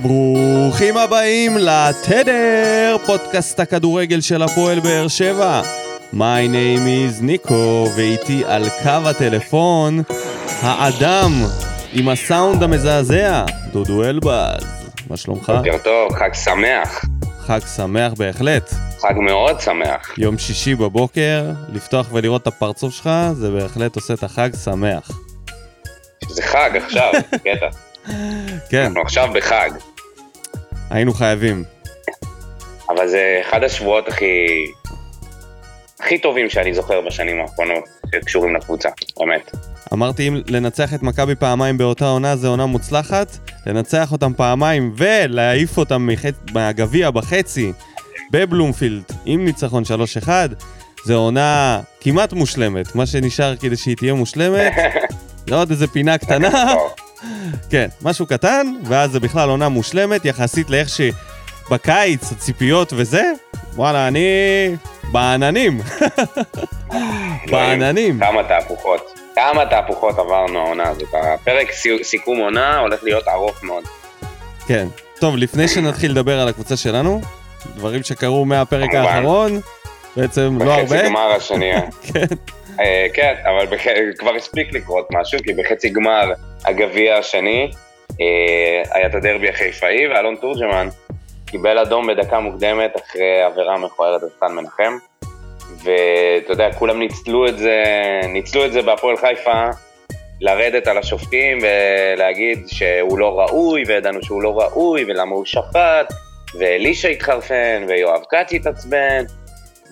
ברוכים הבאים לתדר, פודקאסט הכדורגל של הפועל באר שבע. My name is ניקו, ואיתי על קו הטלפון האדם עם הסאונד המזעזע, דודו אלבד. מה שלומך? יותר טוב, חג שמח. חג שמח בהחלט. חג מאוד שמח. יום שישי בבוקר, לפתוח ולראות את הפרצוף שלך, זה בהחלט עושה את החג שמח. זה חג עכשיו, קטע. כן. אנחנו עכשיו בחג. היינו חייבים. אבל זה אחד השבועות הכי טובים שאני זוכר בשנים האחרונות, שקשורים לקבוצה, באמת. אמרתי, אם לנצח את מכבי פעמיים באותה עונה, זה עונה מוצלחת, לנצח אותם פעמיים ולהעיף אותם מהגביע בחצי, בבלומפילד, עם ניצחון 3-1, זה עונה כמעט מושלמת, מה שנשאר כדי שהיא תהיה מושלמת, זה עוד איזה פינה קטנה, כן, משהו קטן, ואז זה בכלל עונה מושלמת, יחסית לאיך שבקיץ, הציפיות וזה, וואלה, אני בעננים. בעננים. כמה תהפוכות עברנו העונה הזאת. הפרק סיכום עונה הולך להיות ארוך מאוד. כן. טוב, לפני שנתחיל לדבר על הקבוצה שלנו, דברים שקרו מהפרק האחרון, בעצם לא הרבה. בחצי גמר השנייה. כן. כן, אבל כבר הספיק לקרות משהו, כי בחצי גמר הגביע השני, היה את הדרבי החיפאי, ואלון תורג'מן קיבל אדום בדקה מוקדמת אחרי עבירה מכוערת על מנחם, ואתה יודע, כולם ניצלו את זה בהפועל חיפה, לרדת על השופטים ולהגיד שהוא לא ראוי, וידענו שהוא לא ראוי, ולמה הוא שפט, ואלישה התחרפן, ויואב קאצ'י התעצבן,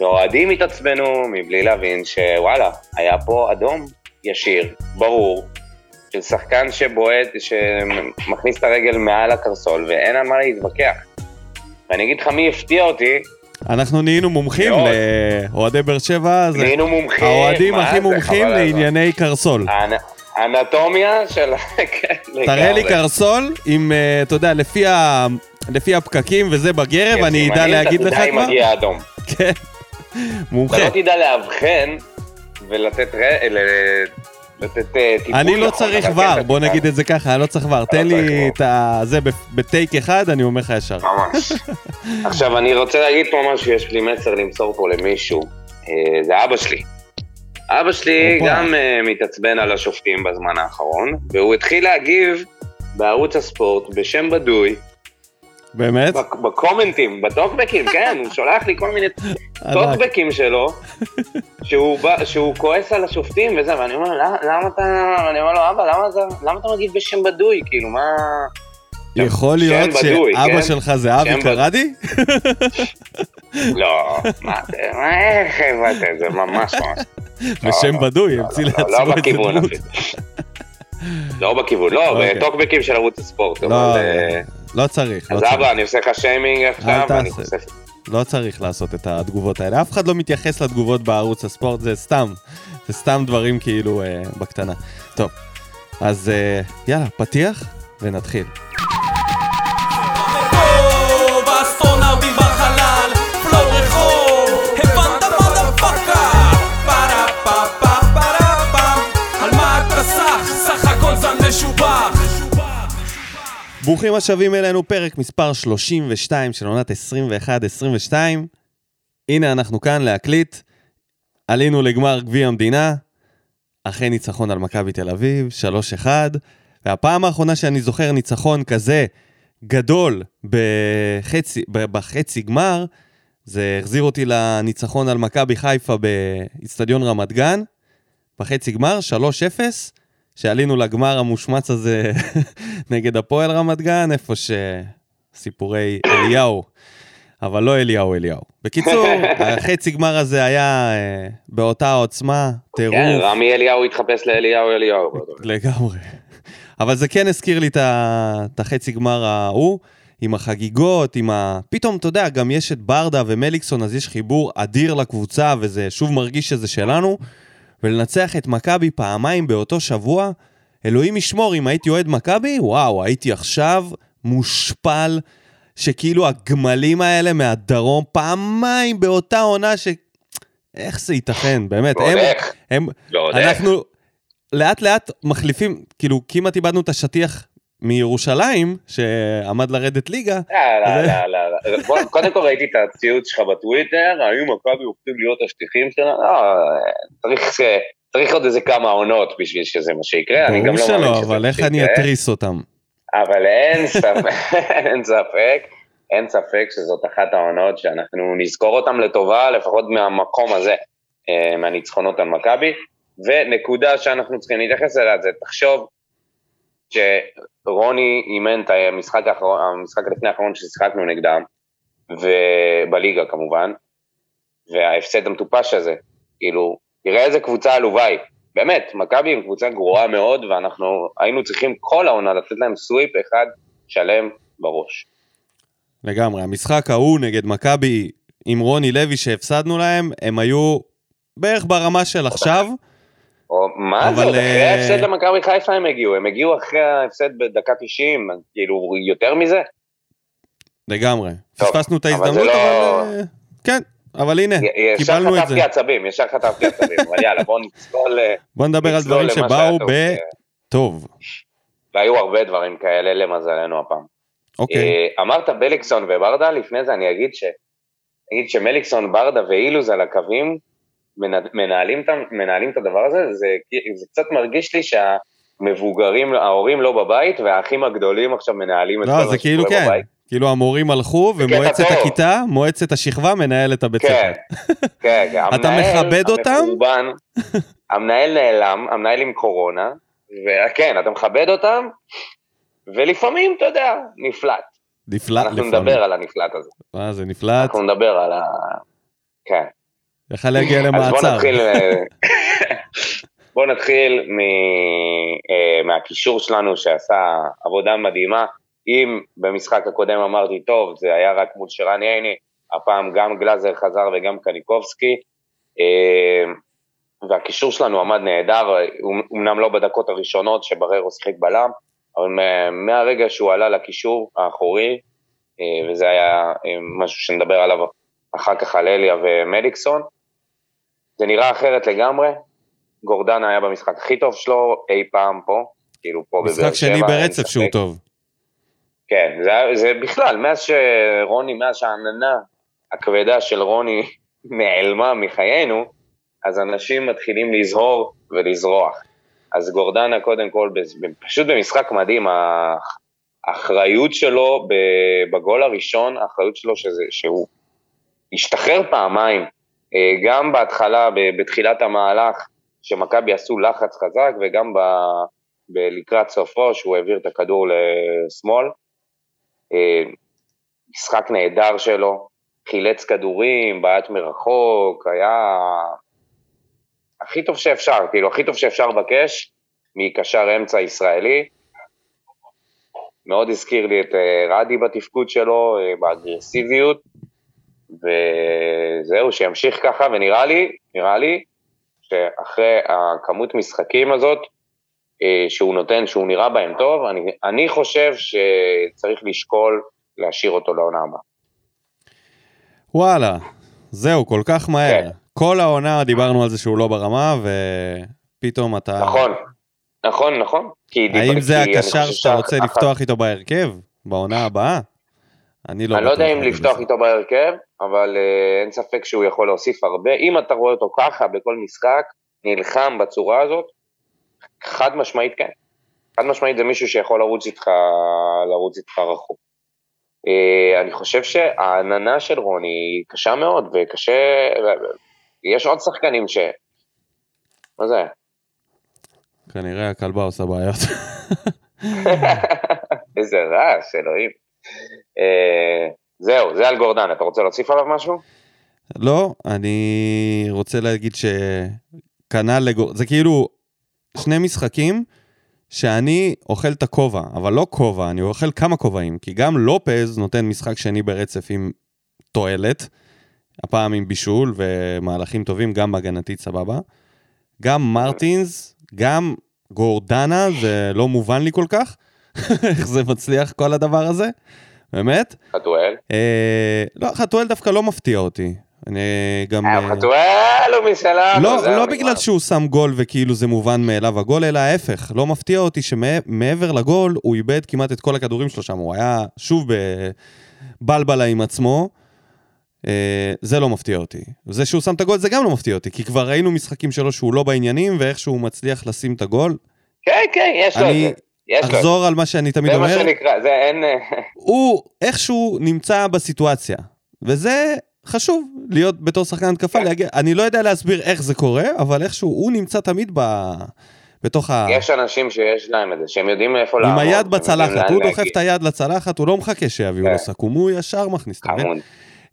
ואוהדים התעצבנו, מבלי להבין שוואלה, היה פה אדום ישיר, ברור, של שחקן שבועט, שמכניס את הרגל מעל הקרסול, ואין על מה להתווכח. ואני אגיד לך מי הפתיע אותי. אנחנו נהיינו מומחים לאוהדי באר שבע, האוהדים הכי מומחים לענייני קרסול. אנטומיה של... תראה לי קרסול, אם, אתה יודע, לפי הפקקים וזה בגרב, אני ידע להגיד לך מה. די מגיע אדום. כן, מומחה. אתה לא תדע להבחן ולתת... אני לא צריך ור, בוא נגיד את זה ככה, אני לא צריך ור, תן לי את זה בטייק אחד, אני אומר לך ישר. ממש. עכשיו אני רוצה להגיד פה משהו, יש לי מסר למסור פה למישהו, זה אבא שלי. אבא שלי גם מתעצבן על השופטים בזמן האחרון, והוא התחיל להגיב בערוץ הספורט בשם בדוי. באמת? בקומנטים, בטוקבקים, כן, הוא שולח לי כל מיני טוקבקים שלו, שהוא כועס על השופטים וזה, ואני אומר, למה אבא, למה אתה מגיב בשם בדוי, כאילו, מה... יכול להיות שאבא שלך זה אבי קרדי? לא, מה איך הבאת את זה, ממש ממש. בשם בדוי, המציא לעצמו את זה. לא בכיוון אפילו. לא, בטוקבקים של ערוץ הספורט, אבל... לא צריך. אז אבא, אני עושה לך שיימינג עכשיו, ואני חושף. לא צריך לעשות את התגובות האלה. אף אחד לא מתייחס לתגובות בערוץ הספורט, זה סתם. זה סתם דברים כאילו בקטנה. טוב, אז יאללה, פתיח ונתחיל. ברוכים השבים אלינו, פרק מספר 32 של עונת 21-22. הנה אנחנו כאן להקליט. עלינו לגמר גביע המדינה, אחרי ניצחון על מכבי תל אביב, 3-1. והפעם האחרונה שאני זוכר ניצחון כזה גדול בחצי גמר, זה החזיר אותי לניצחון על מכבי חיפה באצטדיון רמת גן, בחצי גמר, 3-0. שעלינו לגמר המושמץ הזה נגד הפועל רמת גן, איפה שסיפורי אליהו, אבל לא אליהו. בקיצור, החצי גמר הזה היה באותה עוצמה, טירוף. כן, רמי אליהו התחפש לאליהו. לגמרי. אבל זה כן הזכיר לי את החצי גמר ההוא, עם החגיגות, פתאום, אתה יודע, גם יש את ברדה ומליקסון, אז יש חיבור אדיר לקבוצה, וזה שוב מרגיש שזה שלנו, ולנצח את מכבי פעמיים באותו שבוע, אלוהים ישמור, אם הייתי אוהד מכבי, וואו, הייתי עכשיו מושפל, שכאילו הגמלים האלה מהדרום, פעמיים באותה עונה, איך זה ייתכן, באמת, הם, אנחנו, לאט לאט מחליפים, כאילו כמעט איבדנו את השטיח מירושלים, שעמד לרדת ליגה. לא. קודם כל ראיתי את הציוץ שלך בטוויטר, היו מכבי הופכים להיות השטיחים שלנו, צריך עוד איזה כמה עונות בשביל שזה מה שיקרה. ברור שלא, אבל איך אני אטריס אותם? אבל אין ספק שזאת אחת העונות שאנחנו נזכור אותם לטובה, לפחות מהמקום הזה, מהניצחונות על מכבי. ונקודה שאנחנו צריכים להתייחס אליה, זה תחשוב שרוני אימן את המשחק לפני האחרון ששיחקנו נגדם, ובליגה כמובן, וההפסד המטופש הזה, כאילו, תראה איזה קבוצה עלובה היא, באמת, מכבי עם קבוצה גרועה מאוד, ואנחנו היינו צריכים כל העונה לתת להם סוויפ אחד שלם בראש. לגמרי, המשחק ההוא נגד מכבי עם רוני לוי שהפסדנו להם, הם היו בערך ברמה של עכשיו. מה זה? אחרי ההפסד למכבי חיפה הם הגיעו אחרי ההפסד בדקה 90, כאילו יותר מזה? לגמרי, פספסנו את ההזדמנות, אבל כן, אבל הנה, קיבלנו את זה. ישר חטפתי עצבים, אבל יאללה, בואו נדבר על דברים שבאו בטוב. והיו הרבה דברים כאלה למזלנו הפעם. אוקיי. אמרת מליקסון וברדה, לפני זה אני אגיד שמליקסון, ברדה ואילוז על הקווים, מנהלים את הדבר הזה, זה קצת מרגיש לי שהמבוגרים, ההורים לא בבית, והאחים הגדולים עכשיו מנהלים את כל זה כאילו כן, כאילו המורים הלכו, ומועצת הכיתה, מועצת השכבה מנהלת הבית ספר. כן, אתה מכבד אותם? המנהל נעלם, המנהל עם קורונה, וכן, אתה מכבד אותם, ולפעמים, אתה יודע, נפלט. אנחנו נדבר על הנפלט הזה. מה זה נפלט? אנחנו נדבר על ה... כן. לך להגיע למעצר. בוא נתחיל מהקישור שלנו שעשה עבודה מדהימה. אם במשחק הקודם אמרתי טוב, זה היה רק מול שרן יעני, הפעם גם גלזר חזר וגם קניקובסקי, והקישור שלנו עמד נהדר, אמנם לא בדקות הראשונות שבררו שיחק בלם, אבל מהרגע שהוא עלה לקישור האחורי, וזה היה משהו שנדבר עליו אחר כך על אליה ומליקסון, זה נראה אחרת לגמרי. גורדן היה במשחק הכי טוב שלו אי פעם פה, כאילו פה בבאר שבע. משחק שני ברצף שהוא טוב. כן, זה בכלל, מאז שהעננה הכבדה של רוני נעלמה מחיינו, אז אנשים מתחילים לזהור ולזרוח. אז גורדן קודם כל, פשוט במשחק מדהים, האחריות שלו בגול הראשון, האחריות שלו שהוא השתחרר פעמיים, גם בהתחלה, בתחילת המהלך, שמכבי עשו לחץ חזק, וגם לקראת סופו, שהוא העביר את הכדור לשמאל, משחק נהדר שלו, חילץ כדורים, בעט מרחוק, היה הכי טוב שאפשר, כאילו הכי טוב שאפשר בקש, מקשר אמצע ישראלי, מאוד הזכיר לי את רדי בתפקוד שלו, באגרסיביות, וזהו, שימשיך ככה, ונראה לי שאחרי הכמות משחקים הזאת, שהוא נותן, שהוא נראה בהם טוב, אני חושב שצריך לשקול להשאיר אותו לעונה הבאה. וואלה, זהו, כל כך מהר. כן. כל העונה דיברנו על זה שהוא לא ברמה, ופתאום אתה... נכון. האם זה הקשר שאתה רוצה לפתוח איתו בהרכב, בעונה הבאה? אני לא יודע אם לפתוח איתו בהרכב, אבל אין ספק שהוא יכול להוסיף הרבה. אם אתה רואה אותו ככה בכל משחק, נלחם בצורה הזאת, חד משמעית כן. חד משמעית זה מישהו שיכול לרוץ איתך רחוק. אני חושב שהעננה של רוני היא קשה מאוד, וקשה, יש עוד שחקנים מה זה? כנראה הכלבה עושה בעיות. איזה רעש, אלוהים. זהו, זה על גורדן, אתה רוצה להוסיף עליו משהו? לא, אני רוצה להגיד זה כאילו שני משחקים שאני אוכל את הכובע, אבל לא כובע, אני אוכל כמה כובעים, כי גם לופז נותן משחק שני ברצף עם תועלת, הפעם עם בישול ומהלכים טובים, גם בהגנתית סבבה, גם מרטינס, גם גורדנה, זה לא מובן לי כל כך, איך זה מצליח כל הדבר הזה, באמת? חתואל? לא, חתואל דווקא לא מפתיע אותי, אני גם... חתואל הוא משלם. לא בגלל שהוא שם גול וכאילו זה מובן מאליו הגול, אלא ההפך. לא מפתיע אותי שמעבר לגול הוא איבד כמעט את כל הכדורים שלו שם. הוא היה שוב בלבלה עם עצמו. זה לא מפתיע אותי. זה שהוא שם את הגול זה גם לא מפתיע אותי, כי כבר ראינו משחקים שלו שהוא לא בעניינים, ואיך שהוא מצליח לשים את הגול. כן, כן, יש לו את זה. אחזור על מה שאני תמיד אומר. זה מה שנקרא, זה אין... הוא איכשהו נמצא בסיטואציה, וזה חשוב, להיות בתור שחקן התקפה, אני לא יודע להסביר איך זה קורה, אבל איכשהו הוא נמצא תמיד בתוך ה... יש אנשים שיש להם את זה, שהם יודעים איפה לעמוד. עם היד בצלחת, הוא דוחף את היד לצלחת, הוא לא מחכה שיביאו לו סכום, הוא ישר מכניס.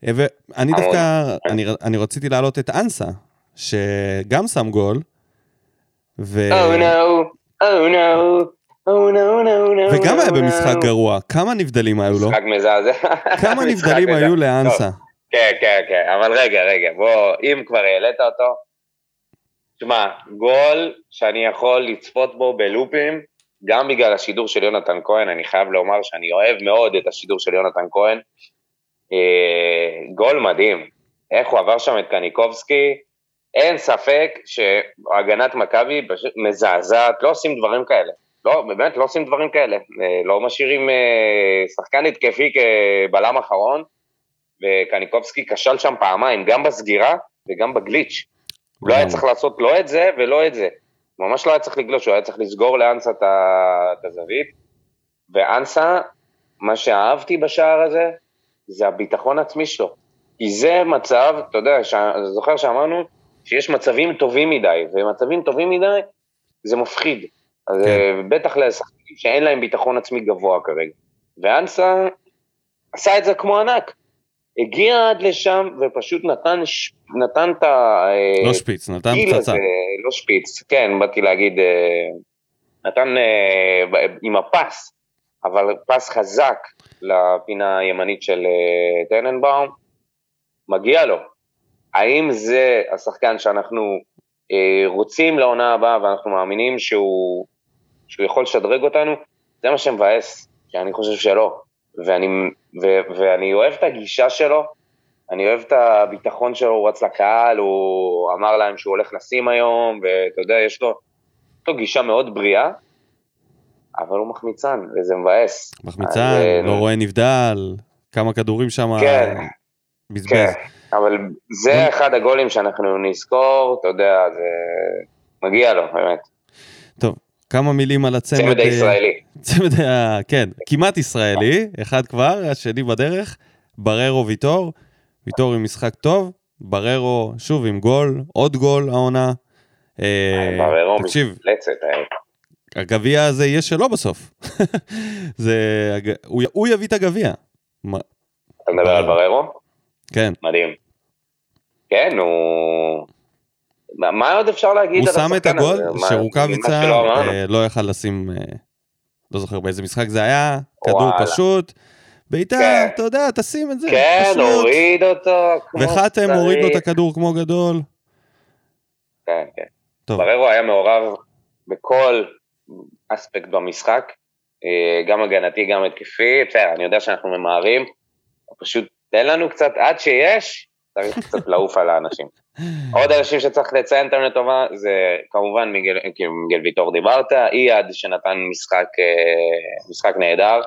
ואני דווקא, אני רציתי להעלות את אנסה, שגם שם גול, ו... Oh no. וגם היה במשחק גרוע, כמה נבדלים היו לו? משחק מזעזע. כמה נבדלים היו לאנסה? כן, אבל רגע, בוא, אם כבר העלית אותו, תשמע, גול שאני יכול לצפות בו בלופים, גם בגלל השידור של יונתן כהן, אני חייב לומר שאני אוהב מאוד את השידור של יונתן כהן, גול מדהים, איך הוא עבר שם את קניקובסקי, אין ספק שהגנת מכבי מזעזעת, לא עושים דברים כאלה, לא, באמת לא עושים דברים כאלה, לא משאירים שחקן התקפי כבלם אחרון, וקניקובסקי קשל שם פעמיים, גם בסגירה וגם בגליץ', הוא לא היה צריך לעשות לא את זה ולא את זה, ממש לא היה צריך לגלוש, הוא היה צריך לסגור לאנסה את הזווית, ואנסה, מה שאהבתי בשער הזה, זה הביטחון עצמי שלו, כי זה מצב, אתה יודע, זוכר שאמרנו, שיש מצבים טובים מדי, ומצבים טובים מדי, זה מפחיד, אז בטח לשחקנים שאין להם ביטחון עצמי גבוה כרגע, ואנסה עשה את זה כמו ענק, הגיע עד לשם ופשוט נתן את ה... לא שפיץ, נתן פצצה. לא שפיץ, כן, באתי להגיד, נתן עם הפס, אבל פס חזק לפינה הימנית של טננבאום, מגיע לו. האם זה השחקן שאנחנו רוצים לעונה הבאה, ואנחנו מאמינים שהוא יכול לשדרג אותנו? זה מה שמבאס, כי אני חושב שלא. ואני אוהב את הגישה שלו, אני אוהב את הביטחון שלו, הוא רץ לקהל, הוא אמר להם שהוא הולך לשים היום, ואתה יודע, יש לו גישה מאוד בריאה, אבל הוא מחמיצן, וזה מבאס. מחמיצן, לא רואה נבדל, כמה כדורים שם בזבז. כן, אבל זה אחד הגולים שאנחנו נזכור, אתה יודע, זה מגיע לו, באמת. טוב. כמה מילים על הצמד... צמד הישראלי. כן, כמעט ישראלי, אחד כבר, השני בדרך, בררו ויטור, ויטור עם משחק טוב, בררו שוב עם גול, עוד גול העונה. בררו מפלצת. הגביע הזה יהיה שלו בסוף. הוא יביא את הגביע. אתה מדבר על בררו? כן. מדהים. כן, הוא... מה עוד אפשר להגיד על השחקן הזה? הוא שם את הגול, שרוקאביצה לא יכל לשים, לא זוכר באיזה משחק זה היה, כדור פשוט, בעיטה, אתה יודע, תשים את זה, פשוט. כן, הוריד אותו כמו צריך. וחתם הוריד לו את הכדור כמו גדול. כן. בררו היה מעורב בכל אספקט במשחק, גם הגנתי, גם התקפי, בסדר, אני יודע שאנחנו ממהרים, פשוט תן לנו קצת, עד שיש, צריך קצת לעוף על האנשים. עוד אנשים שצריך לציין אותם לטובה, זה כמובן מיגל ויטור דיברת, אייד שנתן משחק נהדר,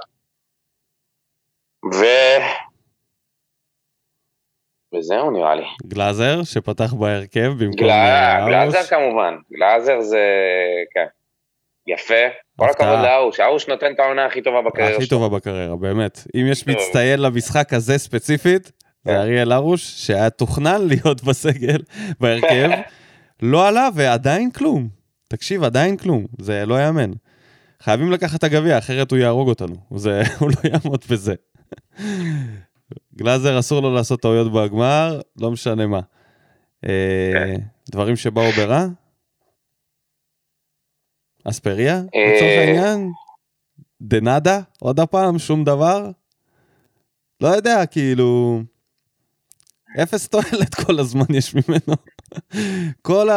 וזהו נראה לי. גלאזר שפתח בהרכב במקום... גלאזר כמובן, גלאזר זה... כן, יפה, כל הכבוד לארוש, ארוש נותן את העונה הכי טובה בקריירה. הכי טובה בקריירה, באמת. אם יש מצטיין למשחק הזה ספציפית, זה אריאל ארוש, שהיה תוכנן להיות בסגל, בהרכב, לא עלה, ועדיין כלום. תקשיב, עדיין כלום. זה לא יאמן. חייבים לקחת את הגביע, אחרת הוא יהרוג אותנו. הוא לא יעמוד בזה. גלאזר אסור לו לעשות טעויות בהגמר, לא משנה מה. דברים שבאו ברע? אספריה? לצורך העניין? דנדה? עוד הפעם? שום דבר? לא יודע, כאילו... אפס תועלת כל הזמן יש ממנו. כל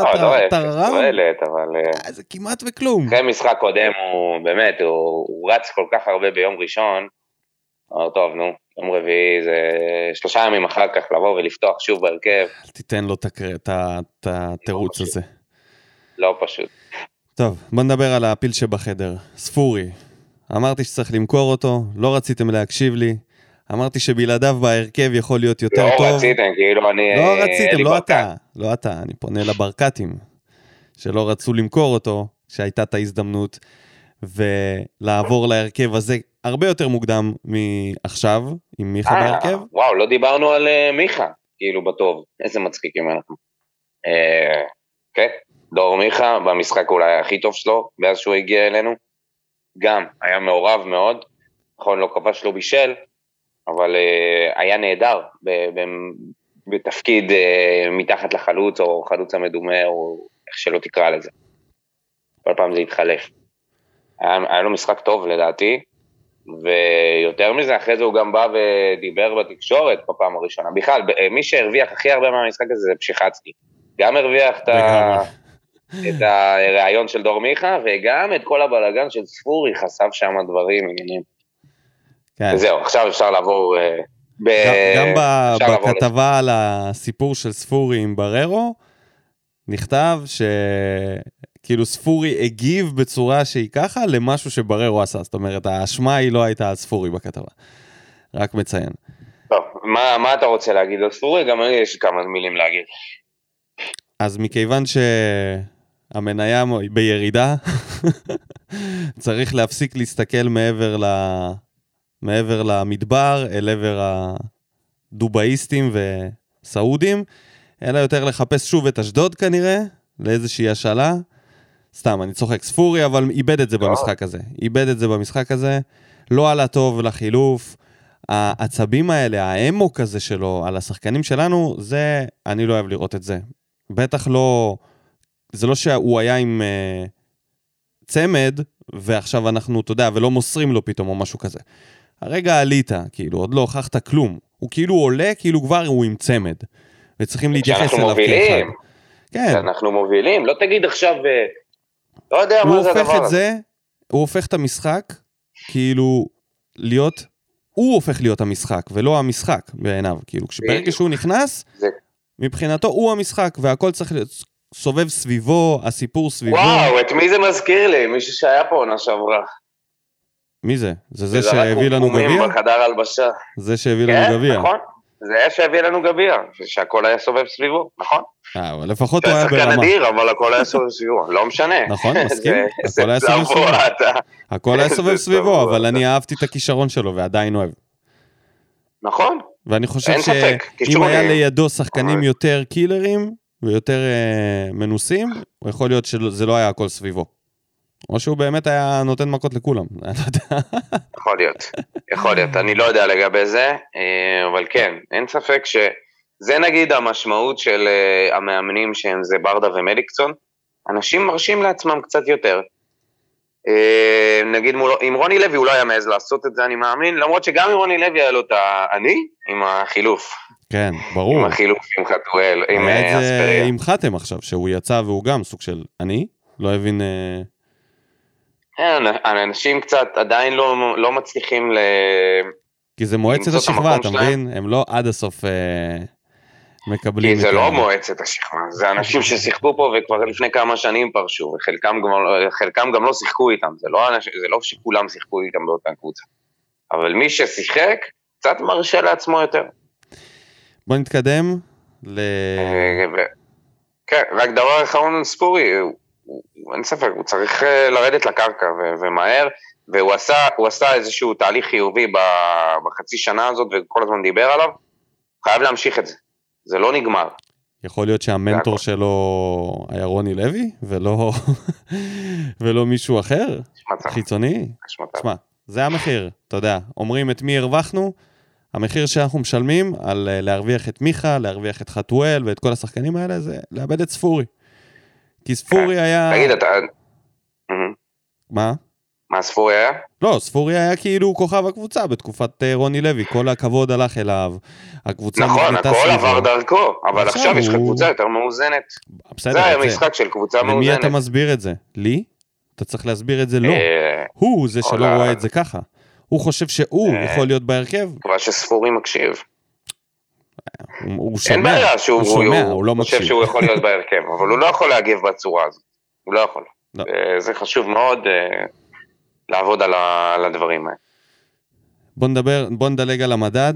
התררם. תועלת, אבל... זה כמעט וכלום. אחרי משחק קודם, הוא באמת, הוא רץ כל כך הרבה ביום ראשון. טוב, נו, יום רביעי זה 3 ימים אחר כך לבוא ולפתוח שוב בהרכב. תיתן לו את התירוץ הזה. לא פשוט. טוב, בוא נדבר על הפיל שבחדר. ספורי. אמרתי שצריך למכור אותו, לא רציתם להקשיב לי. אמרתי שבלעדיו בהרכב יכול להיות יותר טוב. לא רציתם, כאילו אני... לא רציתם, לא אתה. לא אתה, אני פונה לברקתים, שלא רצו למכור אותו, שהייתה את ההזדמנות, ולעבור להרכב הזה הרבה יותר מוקדם מעכשיו, עם מיכה בהרכב. וואו, לא דיברנו על מיכה, כאילו בטוב. איזה מצחיקים אנחנו. כן, דור מיכה, במשחק אולי הכי טוב שלו, ואז שהוא הגיע אלינו, גם היה מעורב מאוד, נכון, לא כבש, לא בישל, אבל היה נהדר בתפקיד מתחת לחלוץ, או חלוץ המדומה, או איך שלא תקרא לזה. כל פעם זה התחלף. היה לו משחק טוב לדעתי, ויותר מזה, אחרי זה הוא גם בא ודיבר בתקשורת בפעם הראשונה. בכלל, מי שהרוויח הכי הרבה מהמשחק הזה זה פשיחצקי. גם הרוויח את הרעיון של דור מיכה, וגם את כל הבלגן של ספורי חשף שם דברים, עניינים. כן. זהו, עכשיו אפשר לעבור... גם בכתבה על הסיפור של ספורי עם בררו, נכתב שכאילו ספורי הגיב בצורה שהיא ככה למשהו שבררו עשה, זאת אומרת, האשמה היא לא הייתה על ספורי בכתבה, רק מציין. טוב, מה אתה רוצה להגיד על ספורי? גם אני יש כמה מילים להגיד. אז מכיוון שהמניה בירידה, צריך להפסיק להסתכל מעבר למדבר, אל עבר הדובאיסטים וסעודים, אלא יותר לחפש שוב את אשדוד כנראה, לאיזושהי השאלה. סתם, אני צוחק, ספורי, אבל איבד את זה במשחק הזה. לא עלה טוב לחילוף. העצבים האלה, האמוק הזה שלו על השחקנים שלנו, זה, אני לא אוהב לראות את זה. בטח לא, זה לא שהוא היה עם צמד, ועכשיו אנחנו, אתה יודע, ולא מוסרים לו פתאום או משהו כזה. הרגע עלית, כאילו, עוד לא הוכחת כלום. הוא כאילו עולה, כאילו כבר הוא עם צמד. וצריכים להתייחס אליו כאחד. כן. אנחנו מובילים, לא תגיד עכשיו, לא יודע מה זה הדבר. הוא הופך את זה, הוא הופך את המשחק, כאילו, להיות, הוא הופך להיות המשחק, ולא המשחק בעיניו, כאילו, כשברגע שהוא נכנס, מבחינתו הוא המשחק, והכל צריך להיות... סובב סביבו, הסיפור סביבו. וואו, את מי זה מזכיר לי? מישהו שהיה פה עונה שעברה. מי זה? זה שהביא לנו גביה? בחדר הלבשה. זה שהביא לנו גביה. נכון, זה היה שהביא לנו גביה, שהכל היה סובב סביבו, נכון? אבל לפחות הוא היה ברמה. זה שחקן אדיר, אבל הכל היה סובב סביבו, לא משנה. נכון, מסכים? הכל היה סובב סביבו. הכל היה סובב סביבו, אבל אני אהבתי את הכישרון שלו, ועדיין אוהב. נכון. ואני חושב שאם היה לידו שחקנים יותר קילרים ויותר מנוסים, הוא יכול להיות שזה לא היה הכל סביבו. או שהוא באמת היה נותן מכות לכולם. יכול להיות, יכול להיות. אני לא יודע לגבי זה, אבל כן, אין ספק שזה נגיד המשמעות של המאמנים שהם זה ברדה ומליקסון. אנשים מרשים לעצמם קצת יותר. נגיד עם רוני לוי הוא לא היה מעז לעשות את זה, אני מאמין, למרות שגם עם רוני לוי היה לו את העני, עם החילוף. כן, ברור. עם החילוף, עם חתואל, עם אספריה. עם חתם עכשיו, שהוא יצא והוא גם סוג של אני, לא הבין... אנשים קצת עדיין לא מצליחים ל... כי זה מועצת השכבה, אתה מבין? הם לא עד הסוף מקבלים... כי זה לא מועצת השכבה, זה אנשים ששיחקו פה וכבר לפני כמה שנים פרשו, וחלקם גם לא שיחקו איתם, זה לא שכולם שיחקו איתם באותה קבוצה. אבל מי ששיחק, קצת מרשה לעצמו יותר. בוא נתקדם ל... כן, רק דבר אחרון ספורי, אין ספק, הוא צריך לרדת לקרקע ומהר, והוא עשה איזשהו תהליך חיובי בחצי שנה הזאת, וכל הזמן דיבר עליו, חייב להמשיך את זה, זה לא נגמר. יכול להיות שהמנטור שלו היה רוני לוי, ולא מישהו אחר, חיצוני? תשמע, זה המחיר, אתה יודע, אומרים את מי הרווחנו, המחיר שאנחנו משלמים על להרוויח את מיכה, להרוויח את חתואל ואת כל השחקנים האלה, זה לאבד את ספורי. כי ספורי היה... תגיד, אתה... מה? מה ספורי היה? לא, ספורי היה כאילו כוכב הקבוצה בתקופת רוני לוי, כל הכבוד הלך אליו, הקבוצה... נכון, הכל עבר דרכו, אבל עכשיו יש לך קבוצה יותר מאוזנת. זה היה משחק של קבוצה מאוזנת. למי אתה מסביר את זה? לי? אתה צריך להסביר את זה לא. הוא זה שלא רואה את זה ככה. הוא חושב שהוא יכול להיות בהרכב. כבר שספורי מקשיב. הוא שומע. אין בעיה שהוא חושב שהוא יכול להיות בהרכב, אבל הוא לא יכול להגיב בצורה הזאת. הוא לא יכול. זה חשוב מאוד לעבוד על הדברים האלה. בוא נדלג על המדד.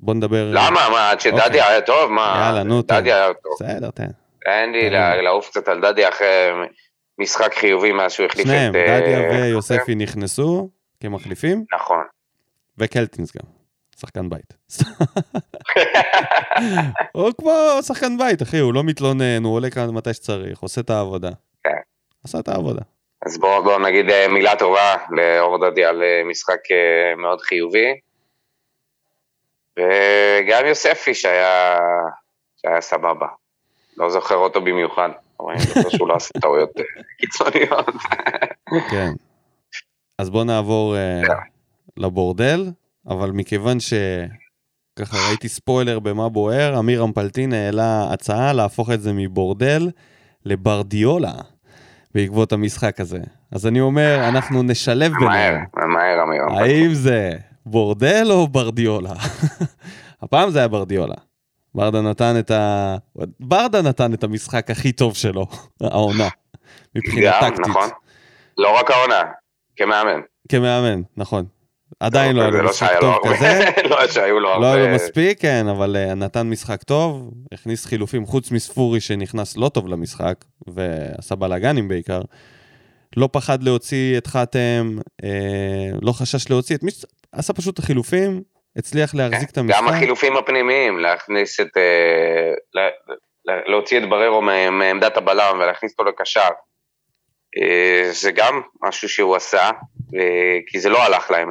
בוא נדבר... למה? מה? עד שדדי היה טוב? יאללה, נו, טוב. דדי היה טוב. בסדר, תן. אין לי לעוף קצת על דדי אחרי משחק חיובי מאז שהוא החליף את... שניהם, דדיה ויוספי נכנסו כמחליפים. נכון. וקלטינס גם. שחקן בית. הוא כמו שחקן בית, אחי, הוא לא מתלונן, הוא עולה כאן מתי שצריך, עושה את העבודה. כן. עשה את העבודה. אז בואו נגיד מילה טובה לאור דדיה על משחק מאוד חיובי. וגם יוספי שהיה סבבה. לא זוכר אותו במיוחד. אבל אני זוכר שהוא לא עשה טעויות קיצוניות. כן. אז בואו נעבור לבורדל, אבל מכיוון שככה ראיתי ספוילר במה בוער, אמיר אמפלטין העלה הצעה להפוך את זה מבורדל לברדיולה, בעקבות המשחק הזה. אז אני אומר, אנחנו נשלב ביניהם. מהר אמיר. האם זה... בורדל או ברדיולה? הפעם זה היה ברדיולה. ברדה נתן את המשחק הכי טוב שלו, העונה, מבחינה טקטית. נכון. לא רק העונה, כמאמן. כמאמן, נכון. עדיין לא היה לו משחק טוב כזה. לא היה לו מספיק, כן, אבל נתן משחק טוב, הכניס חילופים חוץ מספורי שנכנס לא טוב למשחק, ועשה בלאגנים בעיקר. לא פחד להוציא את חתם, לא חשש להוציא את מי... עשה פשוט את החילופים, הצליח להחזיק את המשחק. גם החילופים הפנימיים, להכניס את, להוציא את בררו מעמדת הבלם, ולהכניס אותו לקשר, זה גם משהו שהוא עשה, כי זה לא הלך להם,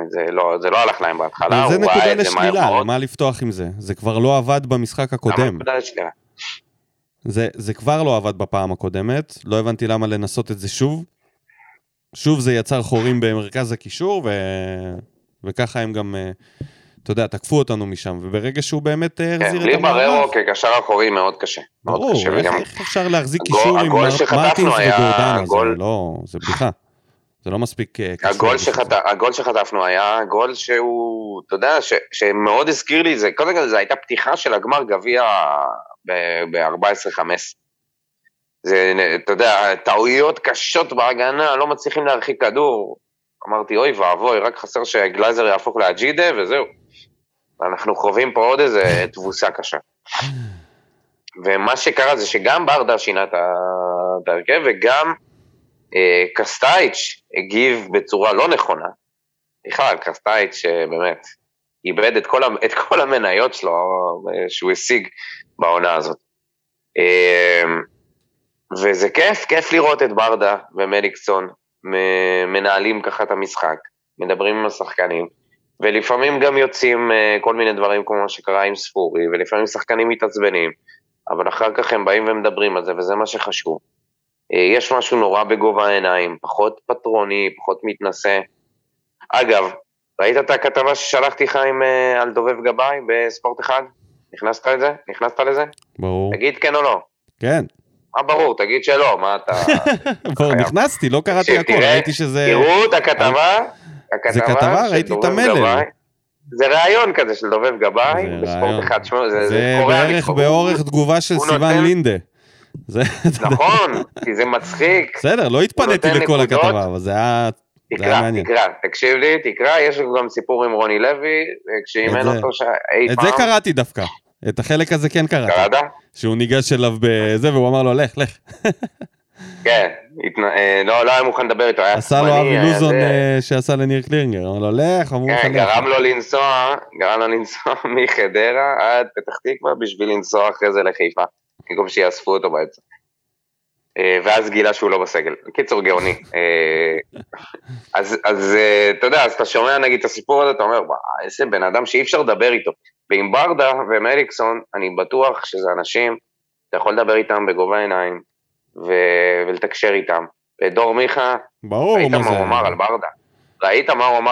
זה לא הלך להם בהתחלה, זה נקודה לשלילה, מה לפתוח עם זה? זה כבר לא עבד במשחק הקודם. זה כבר לא עבד בפעם הקודמת, לא הבנתי למה לנסות את זה שוב, שוב זה יצר חורים במרכז הקישור, וככה הם גם, אתה יודע, תקפו אותנו משם, וברגע שהוא באמת החזיר את המערב. בלי בררו, כקשר אחורי מאוד קשה. ברור, איך אפשר להחזיק קישור עם מרטינס וגורדן? זה בדיחה. זה לא מספיק קשור. הגול שחטפנו היה גול שהוא, אתה יודע, שמאוד הזכיר לי, קודם כל זה הייתה פתיחה של הגמר גביע ב-14-15. זה, אתה יודע, טעויות קשות בהגנה, לא מצליחים להרחיק כדור. אמרתי, אוי ואבוי, רק חסר שגלייזר יהפוך לאג'ידה, וזהו. אנחנו חווים פה עוד איזה תבוסה קשה. ומה שקרה זה שגם ברדה שינה את הדרגה, וגם קסטייץ' הגיב בצורה לא נכונה. בכלל, קסטייץ' באמת איבד את כל המניות שלו, שהוא השיג בעונה הזאת. וזה כיף, כיף לראות את ברדה ומליקסון, מנהלים ככה את המשחק, מדברים עם השחקנים, ולפעמים גם יוצאים כל מיני דברים כמו שקרה עם ספורי, ולפעמים שחקנים מתעצבנים, אבל אחר כך הם באים ומדברים על זה, וזה מה שחשוב. יש משהו נורא בגובה העיניים, פחות פטרוני, פחות מתנשא. אגב, ראית את הכתבה ששלחתי לך על דובב גבאי בספורט אחד? נכנסת לזה? ברור. תגיד כן או לא? כן. מה ברור, תגיד שלא, מה אתה... כבר נכנסתי, לא קראתי הכל, ראיתי שזה... תראו את הכתבה, זה כתבה, ראיתי את המלל. זה רעיון כזה של דובב גבאי, בספורט אחד, זה בערך באורך תגובה של סיוון לינדה. נכון, כי זה מצחיק. בסדר, לא התפניתי לכל הכתבה, אבל זה היה... תקרא, תקשיב לי, תקרא, יש גם סיפור עם רוני לוי, כשאימן אותו שאי פעם... את זה קראתי דווקא. את החלק הזה כן קראתי, שהוא ניגש אליו בזה, והוא אמר לו, לך, לך. כן, לא היה מוכן לדבר איתו, עשה לו אבי לוזון שעשה לניר קלינגר, אמר לו, לך, אמרו לך. כן, גרם לו לנסוע מחדרה עד פתח תקווה, בשביל לנסוע אחרי זה לחיפה, כגוב שיאספו אותו בעצם. ואז גילה שהוא לא בסגל, קיצור גאוני. אז אתה יודע, אז אתה שומע נגיד את הסיפור הזה, אתה אומר, איזה בן אדם שאי אפשר לדבר איתו. ועם ברדה ומליקסון, אני בטוח שזה אנשים, אתה יכול לדבר איתם בגובה עיניים, ולתקשר איתם. ודור מיכה, ראית מה הוא אמר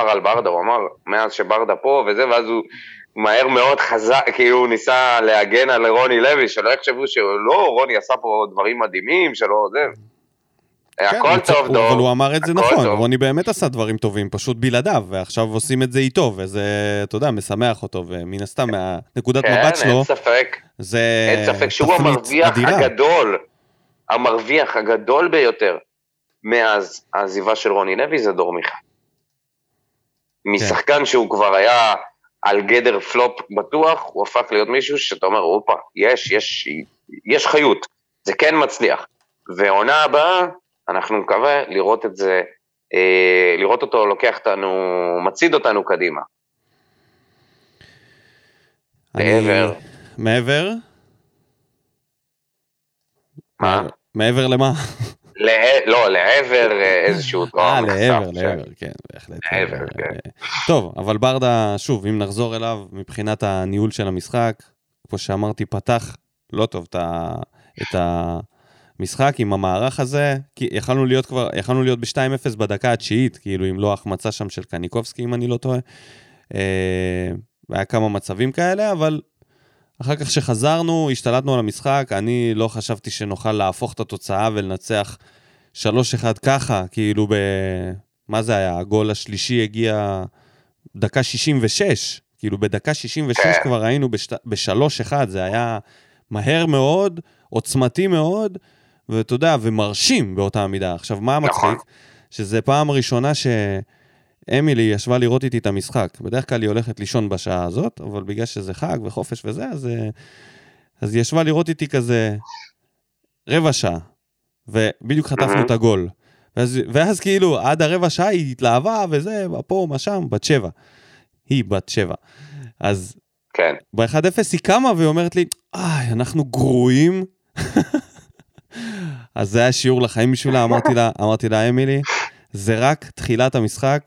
על ברדה. הוא אמר, מאז שברדה פה וזה, ואז הוא מהר מאוד חזק, כאילו הוא ניסה להגן על רוני לוי, שלא יחשבו שלא, רוני עשה פה דברים מדהימים, שלא עוזב. הכל טוב, דור. אבל הוא אמר את זה נכון, רוני באמת עשה דברים טובים, פשוט בלעדיו, ועכשיו עושים את זה איתו, וזה, אתה יודע, משמח אותו, ומן הסתם, מהנקודת מבט שלו, זה תפנית אדירה. המרוויח הגדול ביותר, מאז העזיבה של רוני לוי, זה דור מיכה. משחקן שהוא כבר היה על גדר פלופ בטוח, הוא הפך להיות מישהו שאתה אומר, אופה, יש חיות, זה כן מצליח. והעונה הבאה, אנחנו מקווה לראות את זה, לראות אותו לוקח אותנו, מציד אותנו קדימה. מעבר? מה? מעבר למה? לא, לעבר איזשהו תואר. לעבר, כן, בהחלט. לעבר, כן. טוב, אבל ברדה, שוב, אם נחזור אליו, מבחינת הניהול של המשחק, כמו שאמרתי, פתח לא טוב את המשחק עם המערך הזה, כי יכלנו להיות ב-2-0 בדקה התשיעית, כאילו אם לא החמצה שם של קניקובסקי, אם אני לא טועה, והיה כמה מצבים כאלה, אבל אחר כך שחזרנו, השתלטנו על המשחק, אני לא חשבתי שנוכל להפוך את התוצאה ולנצח 3-1 ככה, כאילו מה זה היה? הגול השלישי הגיע דקה 66, כאילו בדקה 66 כבר היינו ב-3-1, זה היה מהר מאוד, עוצמתי מאוד, ואתה יודע, ומרשים באותה המידה. עכשיו, מה המצחיק? שזה פעם ראשונה אמילי ישבה לראות איתי את המשחק, בדרך כלל היא הולכת לישון בשעה הזאת, אבל בגלל שזה חג וחופש וזה, אז היא ישבה לראות איתי כזה רבע שעה, ובדיוק חטפנו את הגול, ואז כאילו עד הרבע שעה היא התלהבה וזה, פה, מה שם, בת שבע, אז ב-1-0 היא קמה ואומרת לי, אנחנו גרועים, אז זה היה שיעור לחיים בשבילה, אמרתי לה, אמילי, זה רק תחילת המשחק,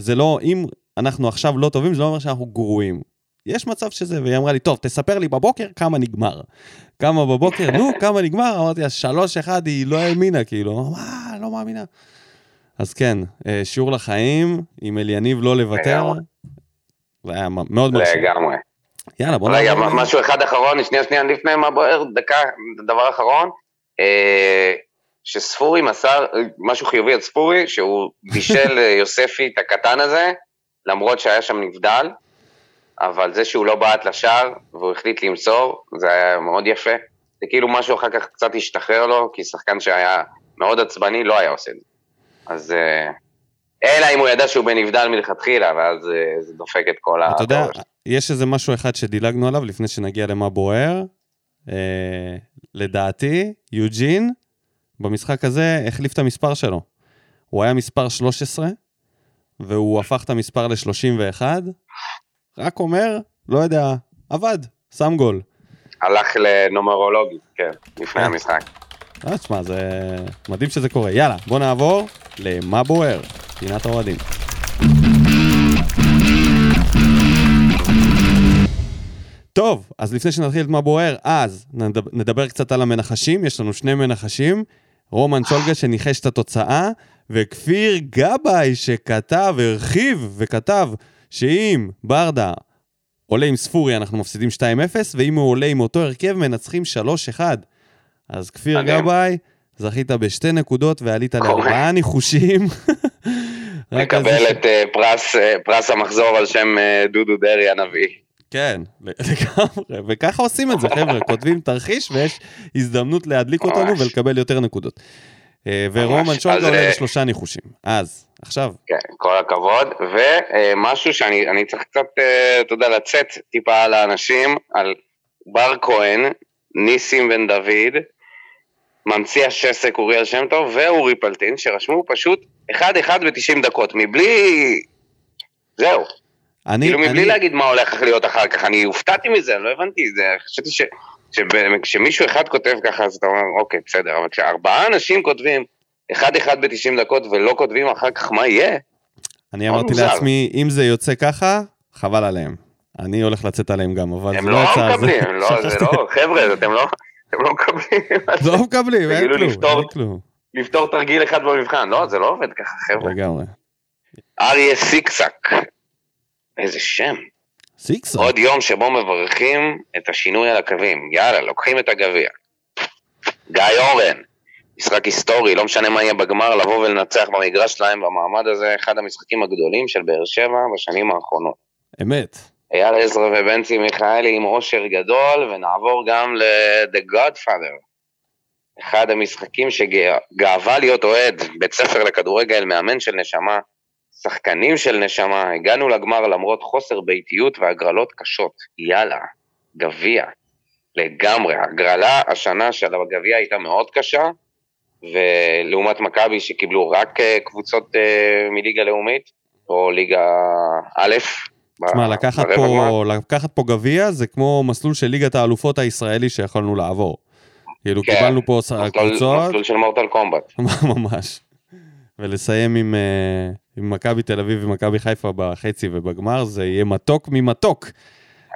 זה לא, אם אנחנו עכשיו לא טובים, זה לא אומר שאנחנו גרועים. יש מצב שזה, והיא אמרה לי, טוב, תספר לי בבוקר כמה נגמר. כמה בבוקר, כמה נגמר? אמרתי, 3-1 היא לא האמינה, כאילו, מה, לא מאמינה. אז כן, שיעור לחיים, עם אליניב לא לוותר, זה היה מאוד מרשים. לגמרי. יאללה, בוא נעבור. רגע, משהו אחד אחרון, שנייה, לפני מה בוער, דקה, דבר אחרון, שספורי מסר, משהו חיובי על ספורי, שהוא בישל יוספי את הקטן הזה, למרות שהיה שם נבדל, אבל זה שהוא לא בעט לשער, והוא החליט למסור, זה היה מאוד יפה, זה כאילו משהו אחר כך קצת השתחרר לו, כי שחקן שהיה מאוד עצבני, לא היה עושה את זה. אז אלא אם הוא ידע שהוא בנבדל מלכתחילה, ואז זה דופק את כל אתה יודע, יש איזה משהו אחד שדילגנו עליו, לפני שנגיע למה בוער, לדעתי, יוג'ין, במשחק הזה החליף את המספר שלו. הוא היה מספר 13, והוא הפך את המספר ל-31, רק אומר, לא יודע, עבד, שם גול. הלך לנומרולוגי, כן, לפני המשחק. תשמע, זה מדהים שזה קורה. יאללה, בוא נעבור למה בוער, פינת האוהדים. טוב, אז לפני שנתחיל את מה בוער, אז נדבר קצת על המנחשים, יש לנו 2 מנחשים, רומן צולגה שניחש את התוצאה, וכפיר גבאי שכתב, הרחיב וכתב, שאם ברדה עולה עם ספורי אנחנו מפסידים 2-0, ואם הוא עולה עם אותו הרכב מנצחים 3-1. אז כפיר גבאי, זכית ב2 נקודות ועלית ל4 ניחושים. נקבל את פרס המחזור על שם דודו דרי הנביא. כן, לגמרי, וככה עושים את זה, חבר'ה, כותבים תרחיש, ויש הזדמנות להדליק אותנו ולקבל יותר נקודות. ורומן שולגה עולה ל3 ניחושים, אז, עכשיו. כן, כל הכבוד, ומשהו שאני צריך קצת, אתה יודע, לצאת טיפה על האנשים, על בר כהן, ניסים בן דוד, ממציא השסק אוריאל שם טוב, ואורי פלטין, שרשמו פשוט 1-1 ב-90 דקות, מבלי, זהו. כאילו מבלי להגיד מה הולך להיות אחר כך, אני הופתעתי מזה, אני לא הבנתי, חשבתי שמישהו אחד כותב ככה, אז אתה אומר, אוקיי, בסדר, אבל כשארבעה אנשים כותבים, 1-1 ב-90 דקות, ולא כותבים אחר כך מה יהיה? אני אמרתי לעצמי, אם זה יוצא ככה, חבל עליהם. אני הולך לצאת עליהם גם, אבל זה לא יצא. הם לא מקבלים, חבר'ה, אתם לא מקבלים. לא מקבלים, אין כלום. לפתור תרגיל אחד במבחן, לא, זה לא עובד ככה, חבר'ה. לגמרי. אריה סיקסק. איזה שם. סיקסק. עוד יום שבו מברכים את השינוי על הקווים. יאללה, לוקחים את הגביע. גיא אורן, משחק היסטורי, לא משנה מה יהיה בגמר, לבוא ולנצח במגרש שלהם במעמד הזה, אחד המשחקים הגדולים של באר שבע בשנים האחרונות. אמת. אייל עזרא ובנצי מיכאלי עם אושר גדול, ונעבור גם ל-The Godfather, אחד המשחקים שגאווה להיות אוהד, בית ספר לכדורגל, מאמן של נשמה, שחקנים של נשמה, הגענו לגמר למרות חוסר ביתיות והגרלות קשות, יאללה, גביע, לגמרי, הגרלה השנה של הגביע הייתה מאוד קשה, ולעומת מכבי שקיבלו רק קבוצות מליגה לאומית, או ליגה א', תשמע, לקחת פה גביע זה כמו מסלול של ליגת האלופות הישראלי שיכולנו לעבור. כאילו קיבלנו פה קבוצות. מסלול של מורטל קומבט. ממש. ולסיים עם מכבי תל אביב ומכבי חיפה בחצי ובגמר, זה יהיה מתוק ממתוק.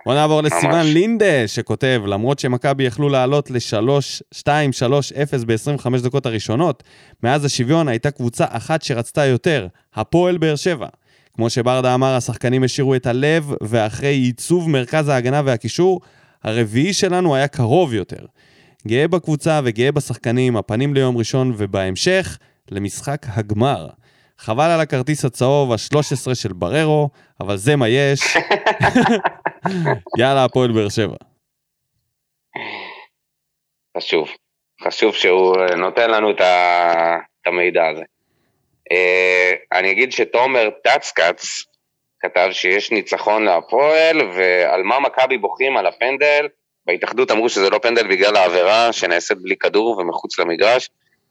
בוא נעבור לסימן לינדה שכותב, למרות שמכבי יכלו לעלות ל-3-2-3-0 ב-25 דקות הראשונות, מאז השוויון הייתה קבוצה אחת שרצתה יותר, הפועל באר שבע. כמו שברדה אמר, השחקנים השאירו את הלב, ואחרי ייצוב מרכז ההגנה והקישור, הרביעי שלנו היה קרוב יותר. גאה בקבוצה וגאה בשחקנים, הפנים ליום ראשון ובהמשך, למשחק הגמר. חבל על הכרטיס הצהוב, ה-13 של בררו, אבל זה מה יש. יאללה, הפועל באר שבע. חשוב. חשוב שהוא נותן לנו את המידע הזה. אני אגיד שתומר טצקץ כתב שיש ניצחון להפועל, ועל מה מכבי בוכים על הפנדל, בהתאחדות אמרו שזה לא פנדל בגלל העבירה שנעשית בלי כדור ומחוץ למגרש,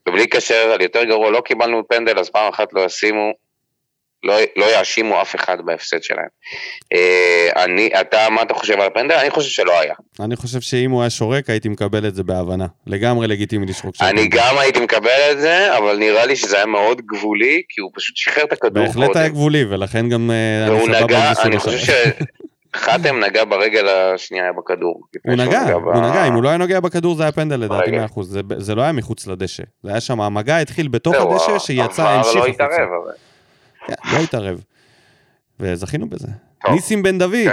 ובלי קשר על יותר גרוע לא קיבלנו פנדל, אז פעם אחת לא יאשימו אף אחד בהפסד שלהם. מה אתה חושב על הפנדל? אני חושב שלא היה. אני חושב שאם הוא היה שורק, הייתי מקבל את זה בהבנה. לגמרי לגיטימי לשרוק שם. אני גם הייתי מקבל את זה, אבל נראה לי שזה היה מאוד גבולי, כי הוא פשוט שחרר את הכדור. בהחלט היה גבולי, ולכן גם... והוא נגע, אני חושב שחתם נגע ברגל השנייה בכדור. הוא נגע, אם הוא לא היה נוגע בכדור, זה היה פנדל לדעתי 100%. זה לא היה מחוץ לדשא. זה היה שם, המגע התחיל בתוך הדשא שיצא לא התערב, וזכינו בזה. ניסים בן דוד,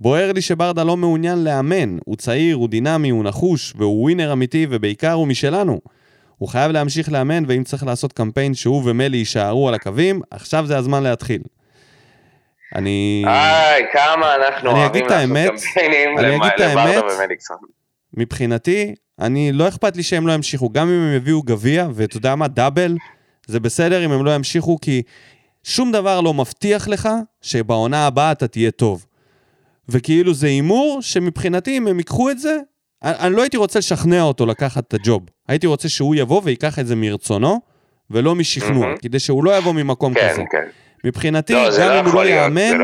בוער לי שברדה לא מעוניין לאמן, הוא צעיר, הוא דינמי, הוא נחוש, והוא ווינר אמיתי, ובעיקר הוא משלנו. הוא חייב להמשיך לאמן, ואם צריך לעשות קמפיין שהוא ומלי יישארו על הקווים, עכשיו זה הזמן להתחיל. כמה אנחנו אוהבים לעשות קמפיינים לברדה ומליקסון. מבחינתי, לא אכפת לי שהם לא ימשיכו, גם אם הם יביאו גביע, ואתה יודע מה, דאבל, זה בסדר אם הם לא ימשיכו, כי... שום דבר לא מבטיח לך שבעונה הבאה אתה תהיה טוב. וכאילו זה אימור שמבחינתי אם הם ייקחו את זה, אני לא הייתי רוצה לשכנע אותו לקחת את הג'וב. הייתי רוצה שהוא יבוא ויקח את זה מרצונו, ולא משכנוע, כדי שהוא לא יבוא ממקום כזה. מבחינתי, גם אם הוא לא יאמן,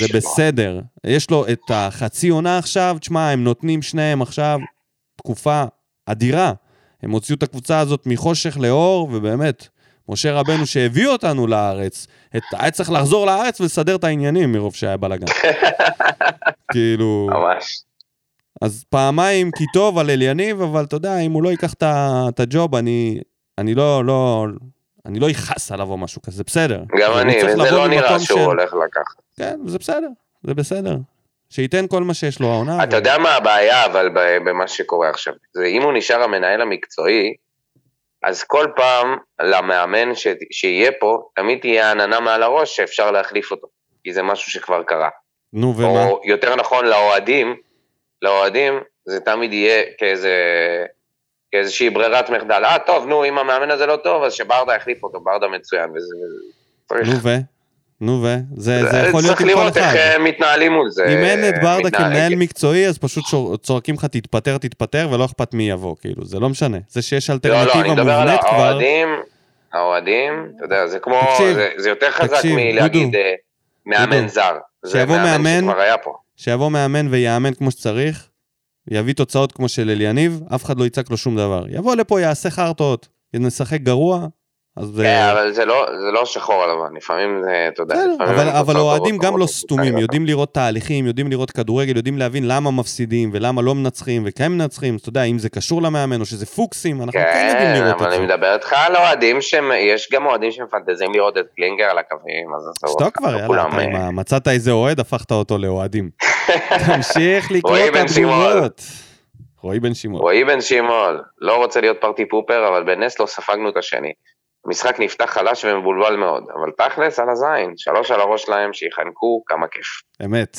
זה בסדר. יש לו את החצי עונה עכשיו, תשמע, הם נותנים שניהם עכשיו תקופה אדירה. הם הוציאו את הקבוצה הזאת מחושך לאור, ובאמת... משה רבנו שהביא אותנו לארץ, היה צריך לחזור לארץ ולסדר את העניינים מרוב שהיה בלגן. כאילו... ממש. אז פעמיים כי טוב על אליניב, אבל אתה יודע, אם הוא לא ייקח את הג'וב, אני לא ייחס עליו או משהו כזה, בסדר. גם אני, וזה לא נראה שהוא הולך לקחת. כן, זה בסדר, זה בסדר. שייתן כל מה שיש לו העונה. אתה יודע מה הבעיה, אבל במה שקורה עכשיו, זה אם הוא נשאר המנהל המקצועי, אז כל פעם למאמן שיהיה פה, תמיד תהיה עננה מעל הראש שאפשר להחליף אותו, כי זה משהו שכבר קרה. נו, ומה? או יותר נכון, לאוהדים, זה תמיד יהיה כאיזושהי ברירת מחדל. טוב, נו, אם המאמן הזה לא טוב, אז שברדה יחליף אותו, ברדה מצוין. נו, זה יכול להיות עם כל אחד. צריך לראות איך מתנהלים מול זה. אם אין את ברדה כמנהל מקצועי, אז פשוט צורקים לך תתפטר, ולא אכפת מי יבוא, כאילו, זה לא משנה. זה שיש אלטרנטיבה מובנית כבר. האוהדים, אתה יודע, זה כמו, זה יותר חזק מלהגיד מאמן זר. שיבוא מאמן ויאמן כמו שצריך, יביא תוצאות כמו של אליניב, אף אחד לא יצעק לו שום דבר. יבוא לפה, יעשה חרטות, נשחק גרוע, אבל זה לא שחור לבן, לפעמים זה, אתה יודע, אבל אוהדים גם לא סתומים, יודעים לראות תהליכים, יודעים לראות כדורגל, יודעים להבין למה מפסידים ולמה לא מנצחים וכם מנצחים, אתה יודע, אם זה קשור למאמן או שזה פוקסים, אנחנו כן יודעים לראות את זה. כן, אבל אני מדבר איתך על אוהדים, שיש גם אוהדים שמפנטזים לראות את קלינגר על הקווים, אז זה סתוק כבר, יאללה, מצאת איזה אוהד, הפכת אותו לאוהדים. תמשיך לקרוא את התגובות. רועי בן שימול, לא רוצה להיות פרטי פופר, אבל בנס לא ספגנו את השני. המשחק נפתח חלש ומבולבל מאוד, אבל תכלס על הזין, 3 על הראש להם שיחנקו, כמה כיף. אמת.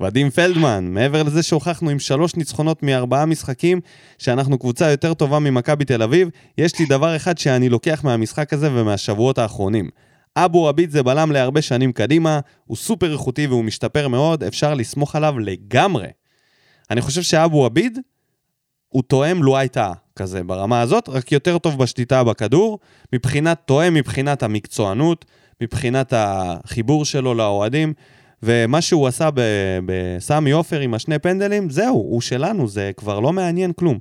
ועדים פלדמן, מעבר לזה שהוכחנו עם 3 ניצחונות מ4 משחקים, שאנחנו קבוצה יותר טובה ממכבי תל אביב, יש לי דבר אחד שאני לוקח מהמשחק הזה ומהשבועות האחרונים. אבו עביד זה בלם להרבה שנים קדימה, הוא סופר איכותי והוא משתפר מאוד, אפשר לסמוך עליו לגמרי. אני חושב שאבו עביד הוא תואם לא הייתה כזה ברמה הזאת, רק יותר טוב בשליטה בכדור, מבחינת תואם, מבחינת המקצוענות, מבחינת החיבור שלו לאוהדים, ומה שהוא עשה בסמי עופר עם השני פנדלים, זהו, הוא שלנו, זה כבר לא מעניין כלום.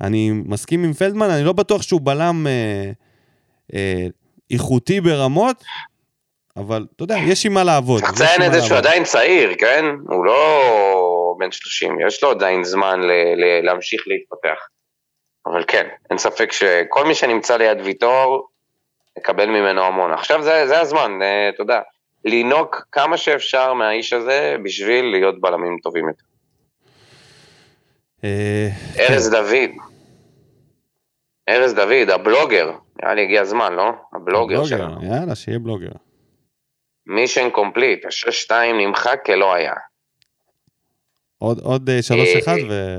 אני מסכים עם פלדמן, אני לא בטוח שהוא בלם איכותי ברמות, אבל אתה יודע, יש עם מה לעבוד. צריך לציין את זה שהוא עדיין צעיר, כן? הוא לא... בין 30, יש לו עדיין זמן להמשיך להתפתח, אבל כן, אין ספק שכל מי שנמצא ליד ויטור, יקבל ממנו המון. עכשיו זה הזמן, תודה, לינוק כמה שאפשר מהאיש הזה, בשביל להיות בלמים טובים יותר. ארז דוד, הבלוגר, יאללה הגיע הזמן, לא? הבלוגר שלנו. יאללה, שיהיה בלוגר. מישן קומפליט, 6-2 נמחק כלא היה. עוד 3-1 ו...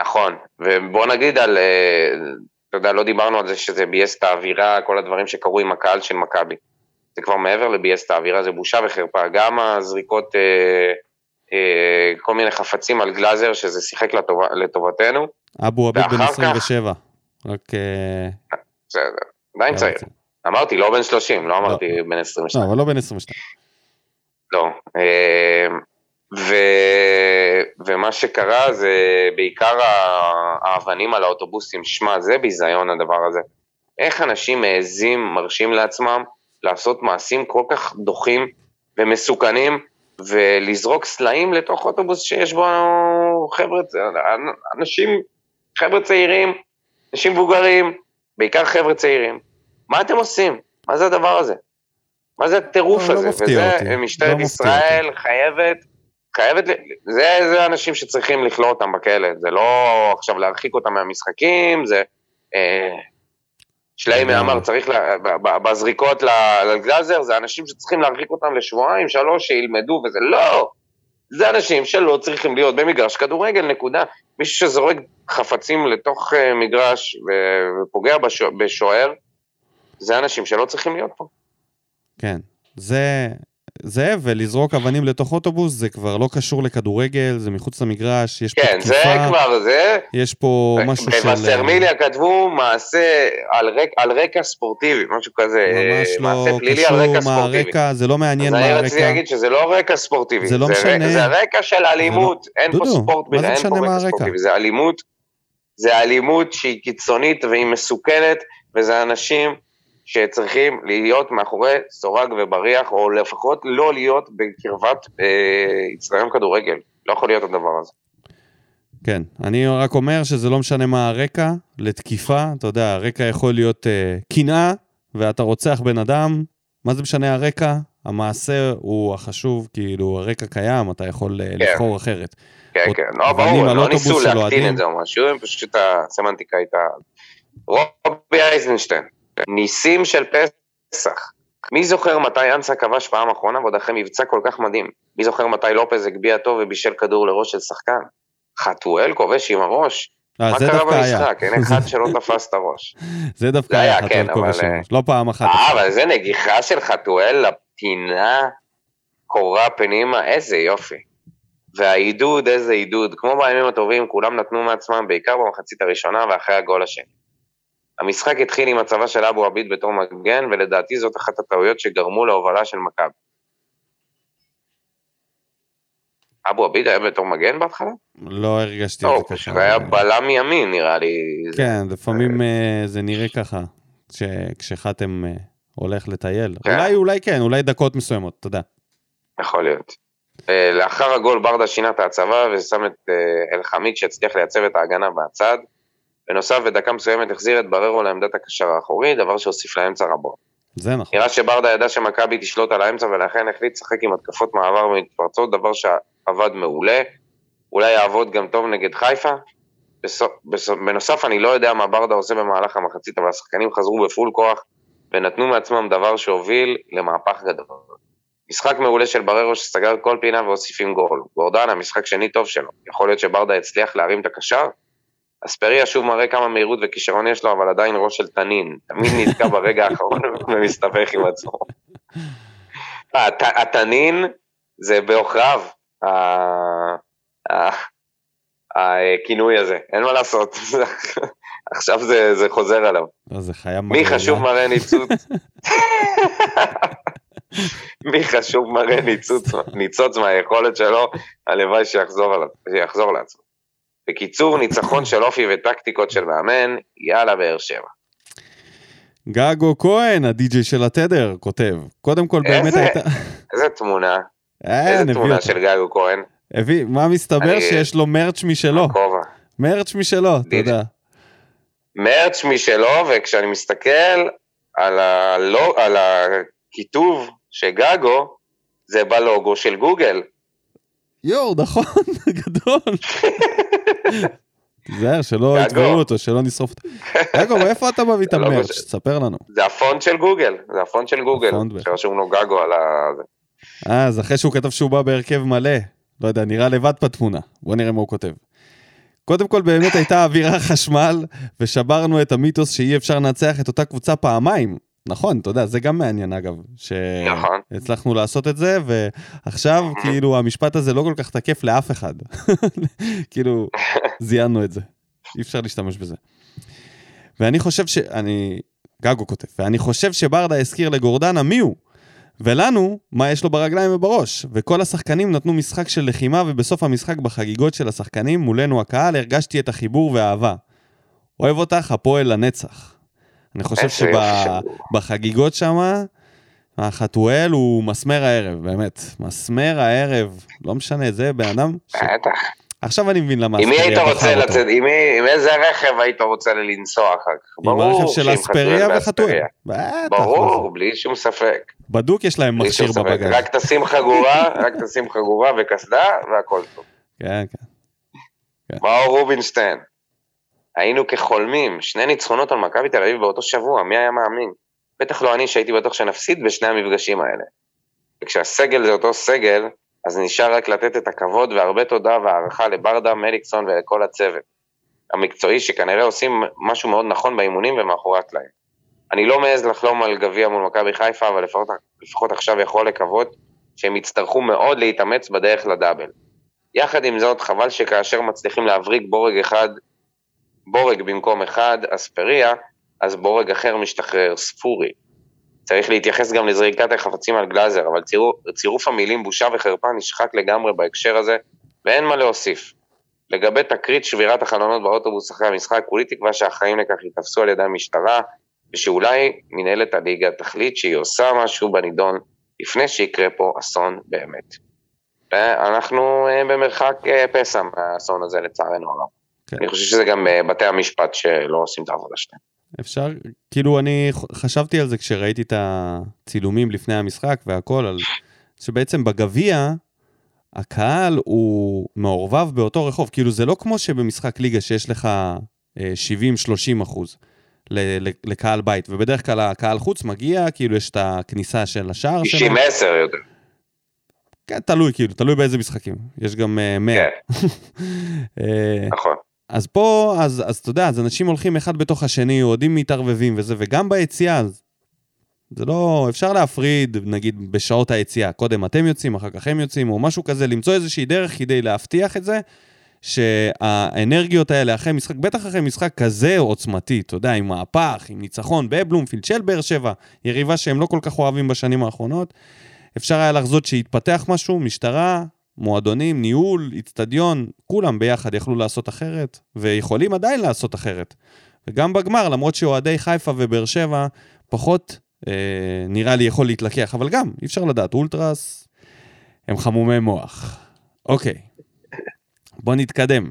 נכון, ובוא נגיד על, אתה יודע, לא דיברנו על זה שזה בייס את האווירה, כל הדברים שקרו עם הקהל של מכבי, זה כבר מעבר לבייס את האווירה, זה בושה וחרפה, גם הזריקות, כל מיני חפצים על גלאזר, שזה שיחק לטובתנו. אבו עביד בן 27, רק... זה עדיין צעיר, אמרתי לא בן 30, לא אמרתי בן 22. לא, אבל לא בן 22. לא, ומה שקרה זה בעיקר האבנים על האוטובוסים, שמה זה ביזיון הדבר הזה, איך אנשים מעזים, מרשים לעצמם, לעשות מעשים כל כך דוחים ומסוכנים, ולזרוק סלעים לתוך אוטובוס שיש בו חבר'ה צעירים, אנשים מבוגרים, בעיקר חבר'ה צעירים, מה אתם עושים? מה זה הדבר הזה? מה זה הטירוף הזה? וזה משטרת ישראל חייבת, זה אנשים שצריכים לכלוא אותם בכלא, זה לא עכשיו להרחיק אותם מהמשחקים, זה שלאי מאמר צריך, בזריקות לגלאזר, זה אנשים שצריכים להרחיק אותם לשבועיים, 3 שילמדו, וזה לא, זה אנשים שלא צריכים להיות במגרש כדורגל, נקודה, מישהו שזורק חפצים לתוך מגרש ופוגע בשוער, זה אנשים שלא צריכים להיות פה. כן, זה ולזרוק אבנים לתוך אוטובוס, זה כבר לא קשור לכדורגל, זה מחוץ למגרש, יש פה תקיפה. כן, זה כבר זה. יש פה משהו של... במסרמיליה כתבו מעשה על רקע ספורטיבי, משהו כזה, מעשה פלילי על רקע ספורטיבי. זה לא מעניין מה הרקע. אז אני רציתי להגיד שזה לא רקע ספורטיבי. זה לא משנה. זה הרקע של אלימות, אין פה ספורט, אין פה רקע ספורטיבי. זה אלימות שהיא קיצונית והיא מסוכנת, וזה אנשים... שצריכים להיות מאחורי סורג ובריח, או לפחות לא להיות בקרבת יצטרם כדורגל. לא יכול להיות הדבר הזה. כן, אני רק אומר שזה לא משנה מה הרקע לתקיפה, אתה יודע, הרקע יכול להיות קנאה, ואתה רוצח בן אדם, מה זה משנה הרקע? המעשה הוא החשוב, כאילו הרקע קיים, אתה יכול לבחור אחרת. כן, כן, לא ברור, לא ניסו להקטין את זה או משהו, הם פשוט הסמנטיקה הייתה... רובי אייזנשטיין. ניסים של פסח. מי זוכר מתי אנסה כבש פעם אחרונה, ועוד אחרי מבצע כל כך מדהים? מי זוכר מתי לופז הגביע טוב ובישל כדור לראש של שחקן? חתואל כובש עם הראש. מה קרה במשחק? אין אחד שלא תפס את הראש. זה דווקא היה חתואל כובש עם הראש. לא פעם אחת. אבל זה נגיחה של חתואל לפתינה, קורה פנימה, איזה יופי. והעידוד, איזה עידוד. כמו בימים הטובים, כולם נתנו מעצמם, בעיקר במחצית הראשונה ואחרי הגול השני. המשחק התחיל עם הצבא של אבו עביד בתור מגן, ולדעתי זאת אחת הטעויות שגרמו להובלה של מכבי. אבו עביד היה בתור מגן בהתחלה? לא הרגשתי את זה ככה. היה בלם ימין נראה לי. כן, לפעמים זה נראה ככה, כשחתם הולך לטייל. אולי כן, אולי דקות מסוימות, תודה. יכול להיות. לאחר הגול ברדה שינה את הצבא, ושם את אלחמיד שהצליח לייצב את ההגנה בצד, בנוסף, בדקה מסוימת החזיר את בררו לעמדת הקשר האחורי, דבר שהוסיף לאמצע רבו. זה נכון. נראה שבארדה ידע שמכבי תשלוט על האמצע, ולכן החליט לשחק עם התקפות מעבר ומתפרצות, דבר שעבד מעולה. אולי יעבוד גם טוב נגד חיפה, בנוסף אני לא יודע מה ברדה עושה במהלך המחצית, אבל השחקנים חזרו בפול כוח, ונתנו מעצמם דבר שהוביל למהפך גדול. משחק מעולה של בררו שסגר כל פינה והוסיפים גול, גורדן המשחק שני טוב שלו, יכול להיות שברדה הצליח להרים את הקשר, הספריה שוב מראה כמה מהירות וכישרון יש לו, אבל עדיין ראש של תנין, תמיד נתקע ברגע האחרון ומסתבך עם עצמו. התנין זה באוכריו, הכינוי הזה, אין מה לעשות, עכשיו זה חוזר עליו. מי חשוב מראה ניצוץ? מי חשוב מראה ניצוץ מהיכולת שלו, הלוואי שיחזור לעצמו. בקיצור, ניצחון של אופי וטקטיקות של מאמן, יאללה באר שבע. גאגו כהן, הדי-ג'יי של התדר, כותב. קודם כל באמת הייתה... איזה תמונה. איזה תמונה של גאגו כהן. הביא, מה מסתבר שיש לו מרץ' משלו. מרץ' משלו, תודה. מרץ' משלו, וכשאני מסתכל על הכיתוב של גאגו, זה בלוגו של גוגל. יור, נכון, גדול. תיזהר, שלא יתבעו אותו, שלא נשרוף אותו. גגו, איפה אתה מביא את המרץ'? ספר לנו. זה הפונט של גוגל, זה הפונט של גוגל, שרשום לו גגו על זה. אז אחרי שהוא כתב שהוא בא בהרכב מלא, לא יודע, נראה לבד בתמונה, בוא נראה מה הוא כותב. קודם כל, באמת הייתה אווירה חשמל, ושברנו את המיתוס שאי אפשר לנצח את אותה קבוצה פעמיים. נכון, אתה יודע, זה גם מעניין אגב, שהצלחנו לעשות את זה, ועכשיו כאילו המשפט הזה לא כל כך תקף לאף אחד, כאילו זיינו את זה, אי אפשר להשתמש בזה. ואני חושב גגו כותב, ואני חושב שברדה הזכיר לגורדנה מי הוא, ולנו מה יש לו ברגליים ובראש, וכל השחקנים נתנו משחק של לחימה, ובסוף המשחק בחגיגות של השחקנים מולנו הקהל הרגשתי את החיבור והאהבה. אוהב אותך הפועל לנצח. אני חושב שבחגיגות שמה, החתואל הוא מסמר הערב, באמת. מסמר הערב, לא משנה, זה באדם. בטח. עכשיו אני מבין למה. אם היית רוצה לצאת, עם איזה רכב היית רוצה לנסוע אחר כך? עם הרכב של הספריה וחתואל. ברור, בלי שום ספק. בדוק יש להם מכשיר בבגש. רק תשים חגורה וכסדה, והכל טוב. כן, כן. מאור רובינשטיין. היינו כחולמים, 2 ניצחונות על מכבי תל אביב באותו שבוע, מי היה מאמין? בטח לא אני שהייתי בטוח שנפסיד בשני המפגשים האלה. וכשהסגל זה אותו סגל, אז נשאר רק לתת את הכבוד והרבה תודה והערכה לברדה, מליקסון ולכל הצוות. המקצועי שכנראה עושים משהו מאוד נכון באימונים ומאחורי הקלעים. אני לא מעז לחלום על גביע מול מכבי חיפה, אבל לפחות עכשיו יכול לקוות שהם יצטרכו מאוד להתאמץ בדרך לדאבל. יחד עם זאת, חבל שכאשר מצליחים להבריג בורג במקום אחד, אספריה, אז בורג אחר משתחרר, ספורי. צריך להתייחס גם לזריקת החפצים על גלאזר, אבל צירוף המילים בושה וחרפה נשחק לגמרי בהקשר הזה, ואין מה להוסיף. לגבי תקרית שבירת החלונות באוטובוס אחרי המשחק, כולי תקווה שהחיים לכך יתפסו על ידי המשטרה, ושאולי מנהלת הליגה תחליט שהיא עושה משהו בנידון, לפני שיקרה פה אסון באמת. אנחנו במרחק פסע מהאסון הזה לצערנו עולם. אני חושב שזה גם בתי המשפט שלא עושים את העבודה שלהם. אפשר, כאילו אני חשבתי על זה כשראיתי את הצילומים לפני המשחק והכל, שבעצם בגביע הקהל הוא מעורבב באותו רחוב, כאילו זה לא כמו שבמשחק ליגה שיש לך 70-30% לקהל בית, ובדרך כלל הקהל חוץ מגיע, כאילו יש את הכניסה של השער שלו. 90-10 יותר. כן, תלוי באיזה משחקים. יש גם 100. נכון. אז פה, אז אתה יודע, אז אנשים הולכים אחד בתוך השני, אוהדים מתערבבים וזה, וגם ביציאה, זה לא, אפשר להפריד, נגיד, בשעות היציאה, קודם אתם יוצאים, אחר כך הם יוצאים, או משהו כזה, למצוא איזושהי דרך כדי להבטיח את זה, שהאנרגיות האלה אחרי משחק, בטח אחרי משחק כזה עוצמתי, אתה יודע, עם מהפך, עם ניצחון, בבלומפילד של באר שבע, יריבה שהם לא כל כך אוהבים בשנים האחרונות, אפשר היה לחזות שהתפתח משהו, משטרה, מועדונים, ניהול, אצטדיון, כולם ביחד יכלו לעשות אחרת, ויכולים עדיין לעשות אחרת. וגם בגמר, למרות שאוהדי חיפה ובאר שבע, פחות נראה לי יכול להתלקח, אבל גם, אי אפשר לדעת, אולטרס, הם חמומי מוח. אוקיי, בוא נתקדם.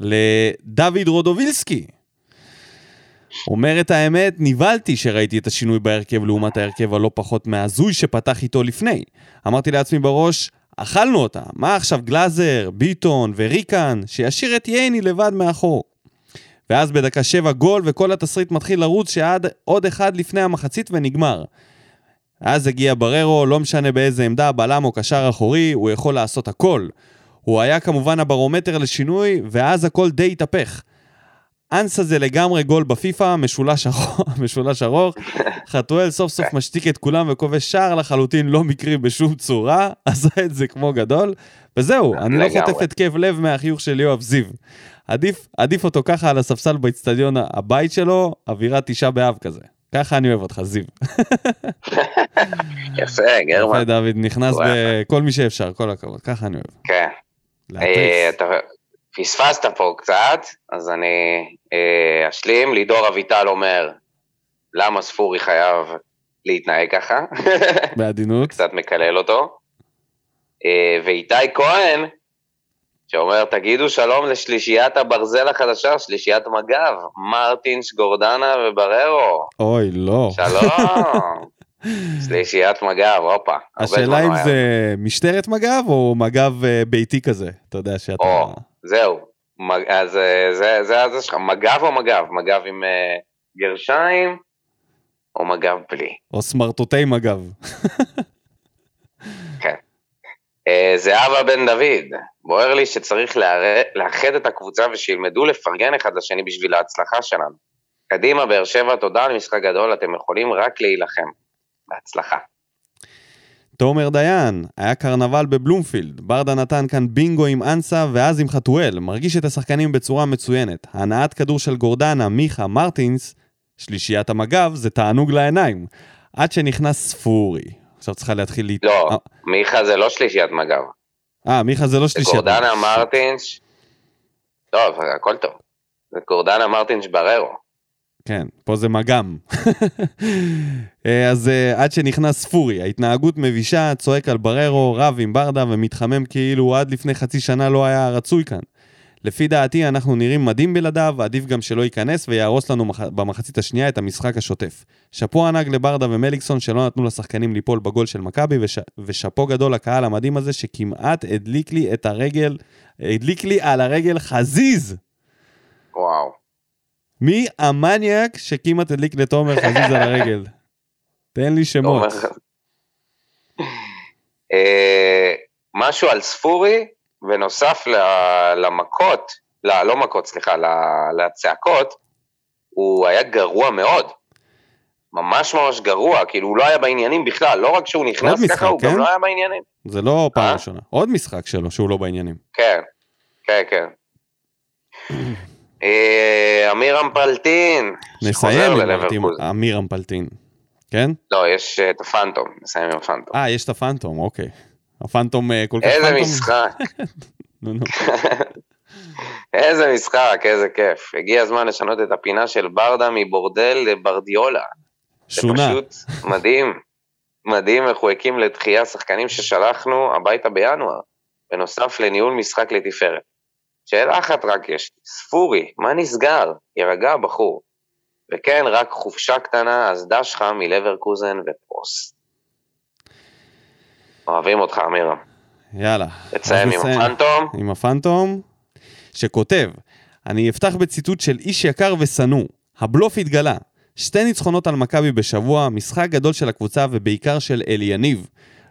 לדוד רודובילסקי. אומר את האמת, נבלתי שראיתי את השינוי בהרכב לעומת ההרכב הלא פחות מהזוי שפתח איתו לפני. אמרתי לעצמי בראש, אכלנו אותה. מה עכשיו גלאזר, ביטון וריקן, שישיר את ייני לבד מאחור. ואז בדקה 7 גול, וכל התסריט מתחיל לרוץ שעד עוד אחד לפני המחצית ונגמר. אז הגיע בררו, לא משנה באיזה עמדה, בלם או קשר אחורי, הוא יכול לעשות הכל. הוא היה כמובן הברומטר לשינוי, ואז הכל די התהפך. אנסה זה לגמרי גול בפיפה, משולש ארוך, חתואל סוף סוף משתיק את כולם וכובש שער לחלוטין לא מקרי בשום צורה, עשה את זה כמו גדול, וזהו, אני לא חוטף את כאב לב מהחיוך של יואב זיו. עדיף אותו ככה על הספסל באצטדיון הבית שלו, אווירה 9 באב כזה. ככה אני אוהב אותך, זיו. יפה, גרמן. יפה, דוד, נכנס בכל מי שאפשר, כל הכבוד, ככה אני אוהב. כן. פספסת פה קצת, אז אני אשלים. לידור אביטל אומר, למה ספורי חייב להתנהג ככה? בעדינות. קצת מקלל אותו. ואיתי כהן, שאומר, תגידו שלום לשלישיית הברזל החדשה, שלישיית מגב, מרטינש, גורדנה ובררו. אוי, לא. שלום. שלישיית מגב, אופה. השאלה אם זה משטרת מגב או מגב ביתי כזה? אתה יודע שאתה... זהו, אז זה שלך, מגב או מגב? מגב עם גרשיים או מגב בלי? או סמרטוטי מגב. כן. זה אבא בן דוד, בוער לי שצריך לאחד את הקבוצה ושילמדו לפרגן אחד לשני בשביל ההצלחה שלנו. קדימה, באר שבע, תודה על משחק גדול, אתם יכולים רק להילחם. בהצלחה. תומר דיין, היה קרנבל בבלומפילד, ברדה נתן כאן בינגו עם אנסה ואז עם חתואל, מרגיש את השחקנים בצורה מצוינת, הנעת כדור של גורדנה, מיכה, מרטינס, שלישיית המגב, זה תענוג לעיניים, עד שנכנס ספורי, עכשיו צריכה להתחיל לא, מיכה זה לא שלישיית מגב. מיכה זה לא שלישיית מגב. זה גורדנה, מרטינס, טוב, הכל טוב. זה גורדנה, מרטינס, בררו. כן, פה זה מגם. אז עד שנכנס ספורי, ההתנהגות מבישה, צועק על בררו, רב עם ברדה ומתחמם כאילו עד לפני חצי שנה לא היה רצוי כאן. לפי דעתי אנחנו נראים מדהים בלעדיו, עדיף גם שלא ייכנס ויערוס לנו במחצית השנייה את המשחק השוטף. שפו ענק לברדה ומליקסון שלא נתנו לשחקנים ליפול בגול של מקבי, ושפו גדול לקהל המדהים הזה שכמעט הדליק לי על הרגל חזיז. וואו. מי המניאק שכמעט הדליק לתומר חזיז על הרגל? תן לי שמות. משהו על ספורי, ונוסף למכות, לא מכות, סליחה, לצעקות, הוא היה גרוע מאוד. ממש ממש גרוע, כאילו הוא לא היה בעניינים בכלל, לא רק שהוא נכנס ככה, הוא גם לא היה בעניינים. זה לא פעם ראשונה, עוד משחק שלו שהוא לא בעניינים. כן, כן, כן. אמיר אמפלטין נסיים עם אמיר אמפלטין, כן? לא, יש את הפנטום, נסיים עם הפנטום. יש את הפנטום, אוקיי. הפנטום כל כך פנטום. איזה משחק. איזה משחק, איזה כיף. הגיע הזמן לשנות את הפינה של ברדה מבורדל לברדיולה. שונה. זה פשוט מדהים. מדהים, אנחנו הקים לדחייה שחקנים ששלחנו הביתה בינואר, בנוסף לניהול משחק לתפארת. שאלה אחת רק יש, ספורי, מה נסגר? ירגע בחור. וכן, רק חופשה קטנה, אז דש חם מלברקוזן ופרוס. אוהבים אותך, אמירה. יאללה. תציים עם הפנטום. עם הפנטום, שכותב, אני אפתח בציטוט של איש יקר וסנו, הבלוף התגלה, 2 ניצחונות על מכבי בשבוע, משחק גדול של הקבוצה ובעיקר של אליניב.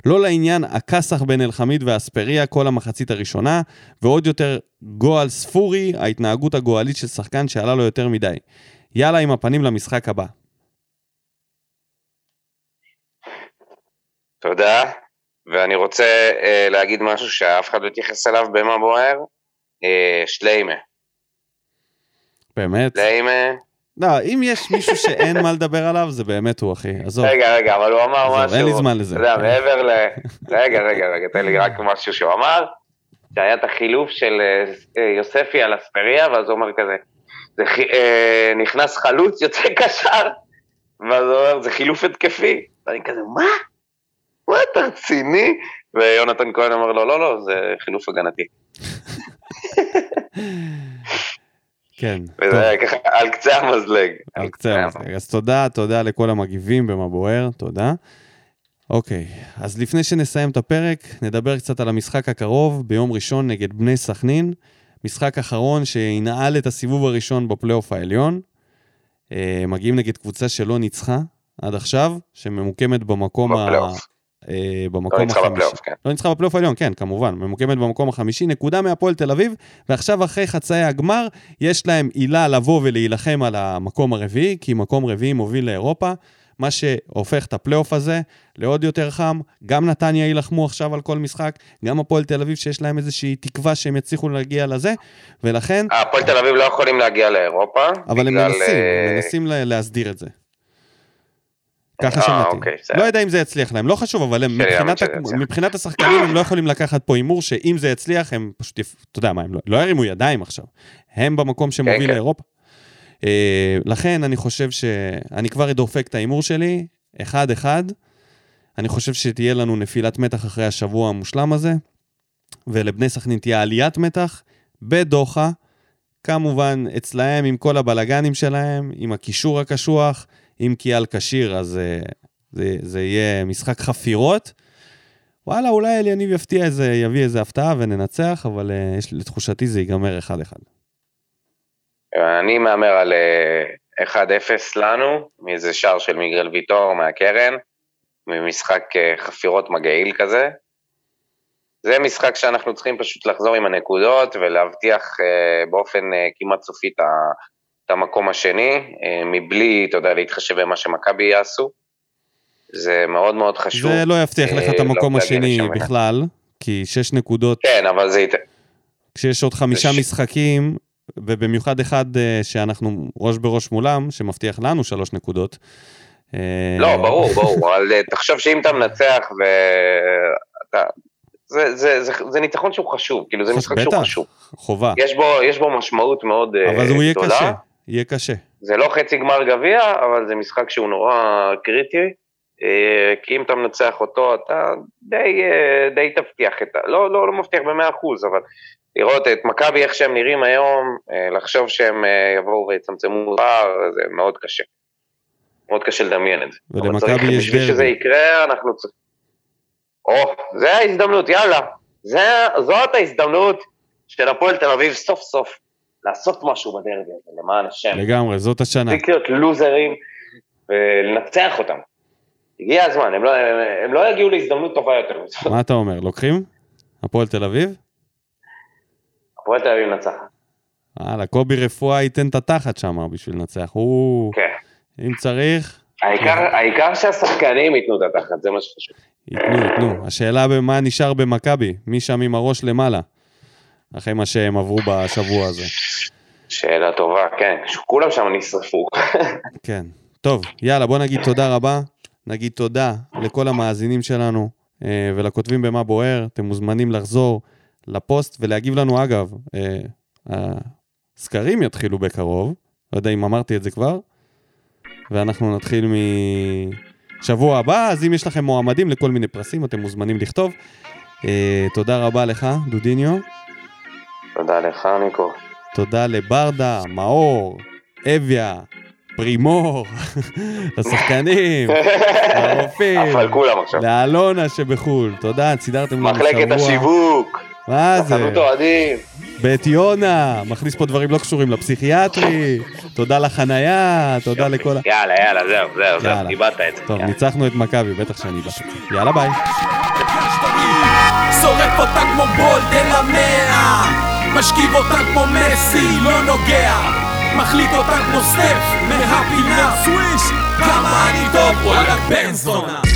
לא לעניין הקסח בין אלחמיד והספריה כל המחצית הראשונה, ועוד יותר גועל ספורי, ההתנהגות הגועלית של שחקן שעלה לו יותר מדי. יאללה עם הפנים למשחק הבא. תודה, ואני רוצה להגיד משהו שאף אחד לא תייחס אליו במה בוער, שליימה. באמת? שליימה. לא, אם יש מישהו שאין מה לדבר עליו, זה באמת הוא, אחי. רגע, אבל הוא אמר משהו. אין לי זמן לזה. רגע, תן לי רק משהו שהוא אמר, שהיה את החילוף של יוספי על הספריה, ואז הוא אומר כזה, נכנס חלוץ, יוצא קשר, ואז הוא אומר, זה חילוף התקפי. ואני כזה, מה? מה אתה רציני? ויונתן כהן אמר לו, לא, זה חילוף הגנתי. כן. וזה ככה על קצה המזלג. אז תודה לכל המגיבים במבואר, תודה. אוקיי, אז לפני שנסיים את הפרק, נדבר קצת על המשחק הקרוב, ביום ראשון נגד בני סכנין, משחק אחרון שינעל את הסיבוב הראשון בפלייאוף העליון, מגיעים נגד קבוצה שלא ניצחה עד עכשיו, שממוקמת במקום בפלייאוף העליון, כן, כמובן, ממוקמת במקום החמישי, נקודה מהפועל תל אביב, ועכשיו אחרי חצאי הגמר, יש להם עילה לבוא ולהילחם על המקום הרביעי, כי מקום רביעי מוביל לאירופה, מה שהופך את הפלייאוף הזה לעוד יותר חם, גם נתניה ילחמו עכשיו על כל משחק, גם הפועל תל אביב שיש להם איזושהי תקווה שהם יצליחו להגיע לזה, ולכן... הפועל תל אביב לא יכולים להגיע לאירופה, אבל הם מנסים להסדיר את זה. ככה שמעתי. לא יודע אם זה יצליח להם, לא חשוב, אבל הם מבחינת השחקנים הם לא יכולים לקחת פה אימור, שאם זה יצליח הם פשוט, אתה יודע מה, הם לא ירימו ידיים עכשיו, הם במקום שמוביל לאירופה. לכן אני חושב שאני כבר דופק את האימור שלי 1-1. אני חושב שתהיה לנו נפילת מתח אחרי השבוע המושלם הזה, ולבני סכנין תהיה עליית מתח בדוחה, כמובן אצלהם עם כל הבלגנים שלהם, עם הקישור הקשוח, עם קיאל קשיר, אז זה יהיה משחק חפירות. וואלה, אולי אליניב יפתיע איזה, יביא איזה הפתעה וננצח, אבל לתחושתי זה ייגמר 1-1. אני מאמר על 1-0 לנו, מאיזה שער של מיגרל ויטור מהקרן, ממשחק חפירות מגעיל כזה. זה משחק שאנחנו צריכים פשוט לחזור עם הנקודות, ולהבטיח באופן כמעט סופי את המקום השני, מבלי, אתה יודע, להתחשב במה שמכבי יעשו. זה מאוד מאוד חשוב. זה לא יבטיח לך את המקום השני בכלל, כי 6 נקודות... כן, אבל זה... כשיש עוד 5 משחקים... ובמיוחד אחד שאנחנו ראש בראש מולם, שמבטיח לנו 3 נקודות. לא, ברור, ברור, אבל תחשוב שאם אתה מנצח, זה ניצחון שהוא חשוב, כאילו זה משחק שהוא חשוב. חובה. יש בו משמעות מאוד גדולה. אבל זה יהיה קשה, יהיה קשה. זה לא חצי גמר גביע, אבל זה משחק שהוא נורא קריטי, כי אם אתה מנצח אותו, אתה די תבטיח את זה, לא מבטיח ב-100%, אבל... לראות את מכבי איך שהם נראים היום, לחשוב שהם יבואו ויצמצמו פער, זה מאוד קשה. מאוד קשה לדמיין את זה. ולמכבי יש דרבי. שזה יקרה, אנחנו צריכים... זה ההזדמנות, יאללה. זאת ההזדמנות של הפועל תל אביב סוף סוף, לעשות משהו בדרבי, למען השם. לגמרי, זאת השנה. צריך להיות לוזרים, ולנצח אותם. הגיע הזמן, הם לא יגיעו להזדמנות טובה יותר. מה אתה אומר, לוקחים? הפועל תל אביב? הפועל תל אביב נצחה. קובי רפואה ייתן את התחת שם בשביל לנצח. כן. אם צריך... העיקר שהשחקנים ייתנו את התחת, זה מה שחשוב. ייתנו. השאלה במה נשאר במכבי, מי שם עם הראש למעלה, אחרי מה שהם עברו בשבוע הזה. שאלה טובה, כן. כולם שם נשרפו. כן. טוב, יאללה, בוא נגיד תודה רבה. נגיד תודה לכל המאזינים שלנו, ולכותבים במה בוער. אתם מוזמנים לחזור לפוסט ולהגיב לנו. אגב, הסקרים יתחילו בקרוב, לא יודע אם אמרתי את זה כבר, ואנחנו נתחיל משבוע הבא, אז אם יש לכם מועמדים לכל מיני פרסים, אתם מוזמנים לכתוב. תודה רבה לך, דודיניו. תודה לך, ניקו. תודה לברדה, מאור, אביה, פרימור, לשחקנים, לרופאים, לאלונה שבחול. תודה, סידרתם לנו שבוע. מחלקת השיווק. מה זה? בית יונה, מכניס פה דברים לא קשורים לפסיכיאטרי, תודה לחנייה, תודה לכל... יאללה, יאללה, זהו, ניבאת את זה. טוב, ניצחנו את מכבי, בטח שאני ניבאת את זה. יאללה, ביי. שורף אותה כמו בולדל המאה, משכיב אותה כמו מסי, לא נוגע, מחליט אותה כמו סטף, מהפינה סוויש, כמה אני טוב, וואלה בן זונה.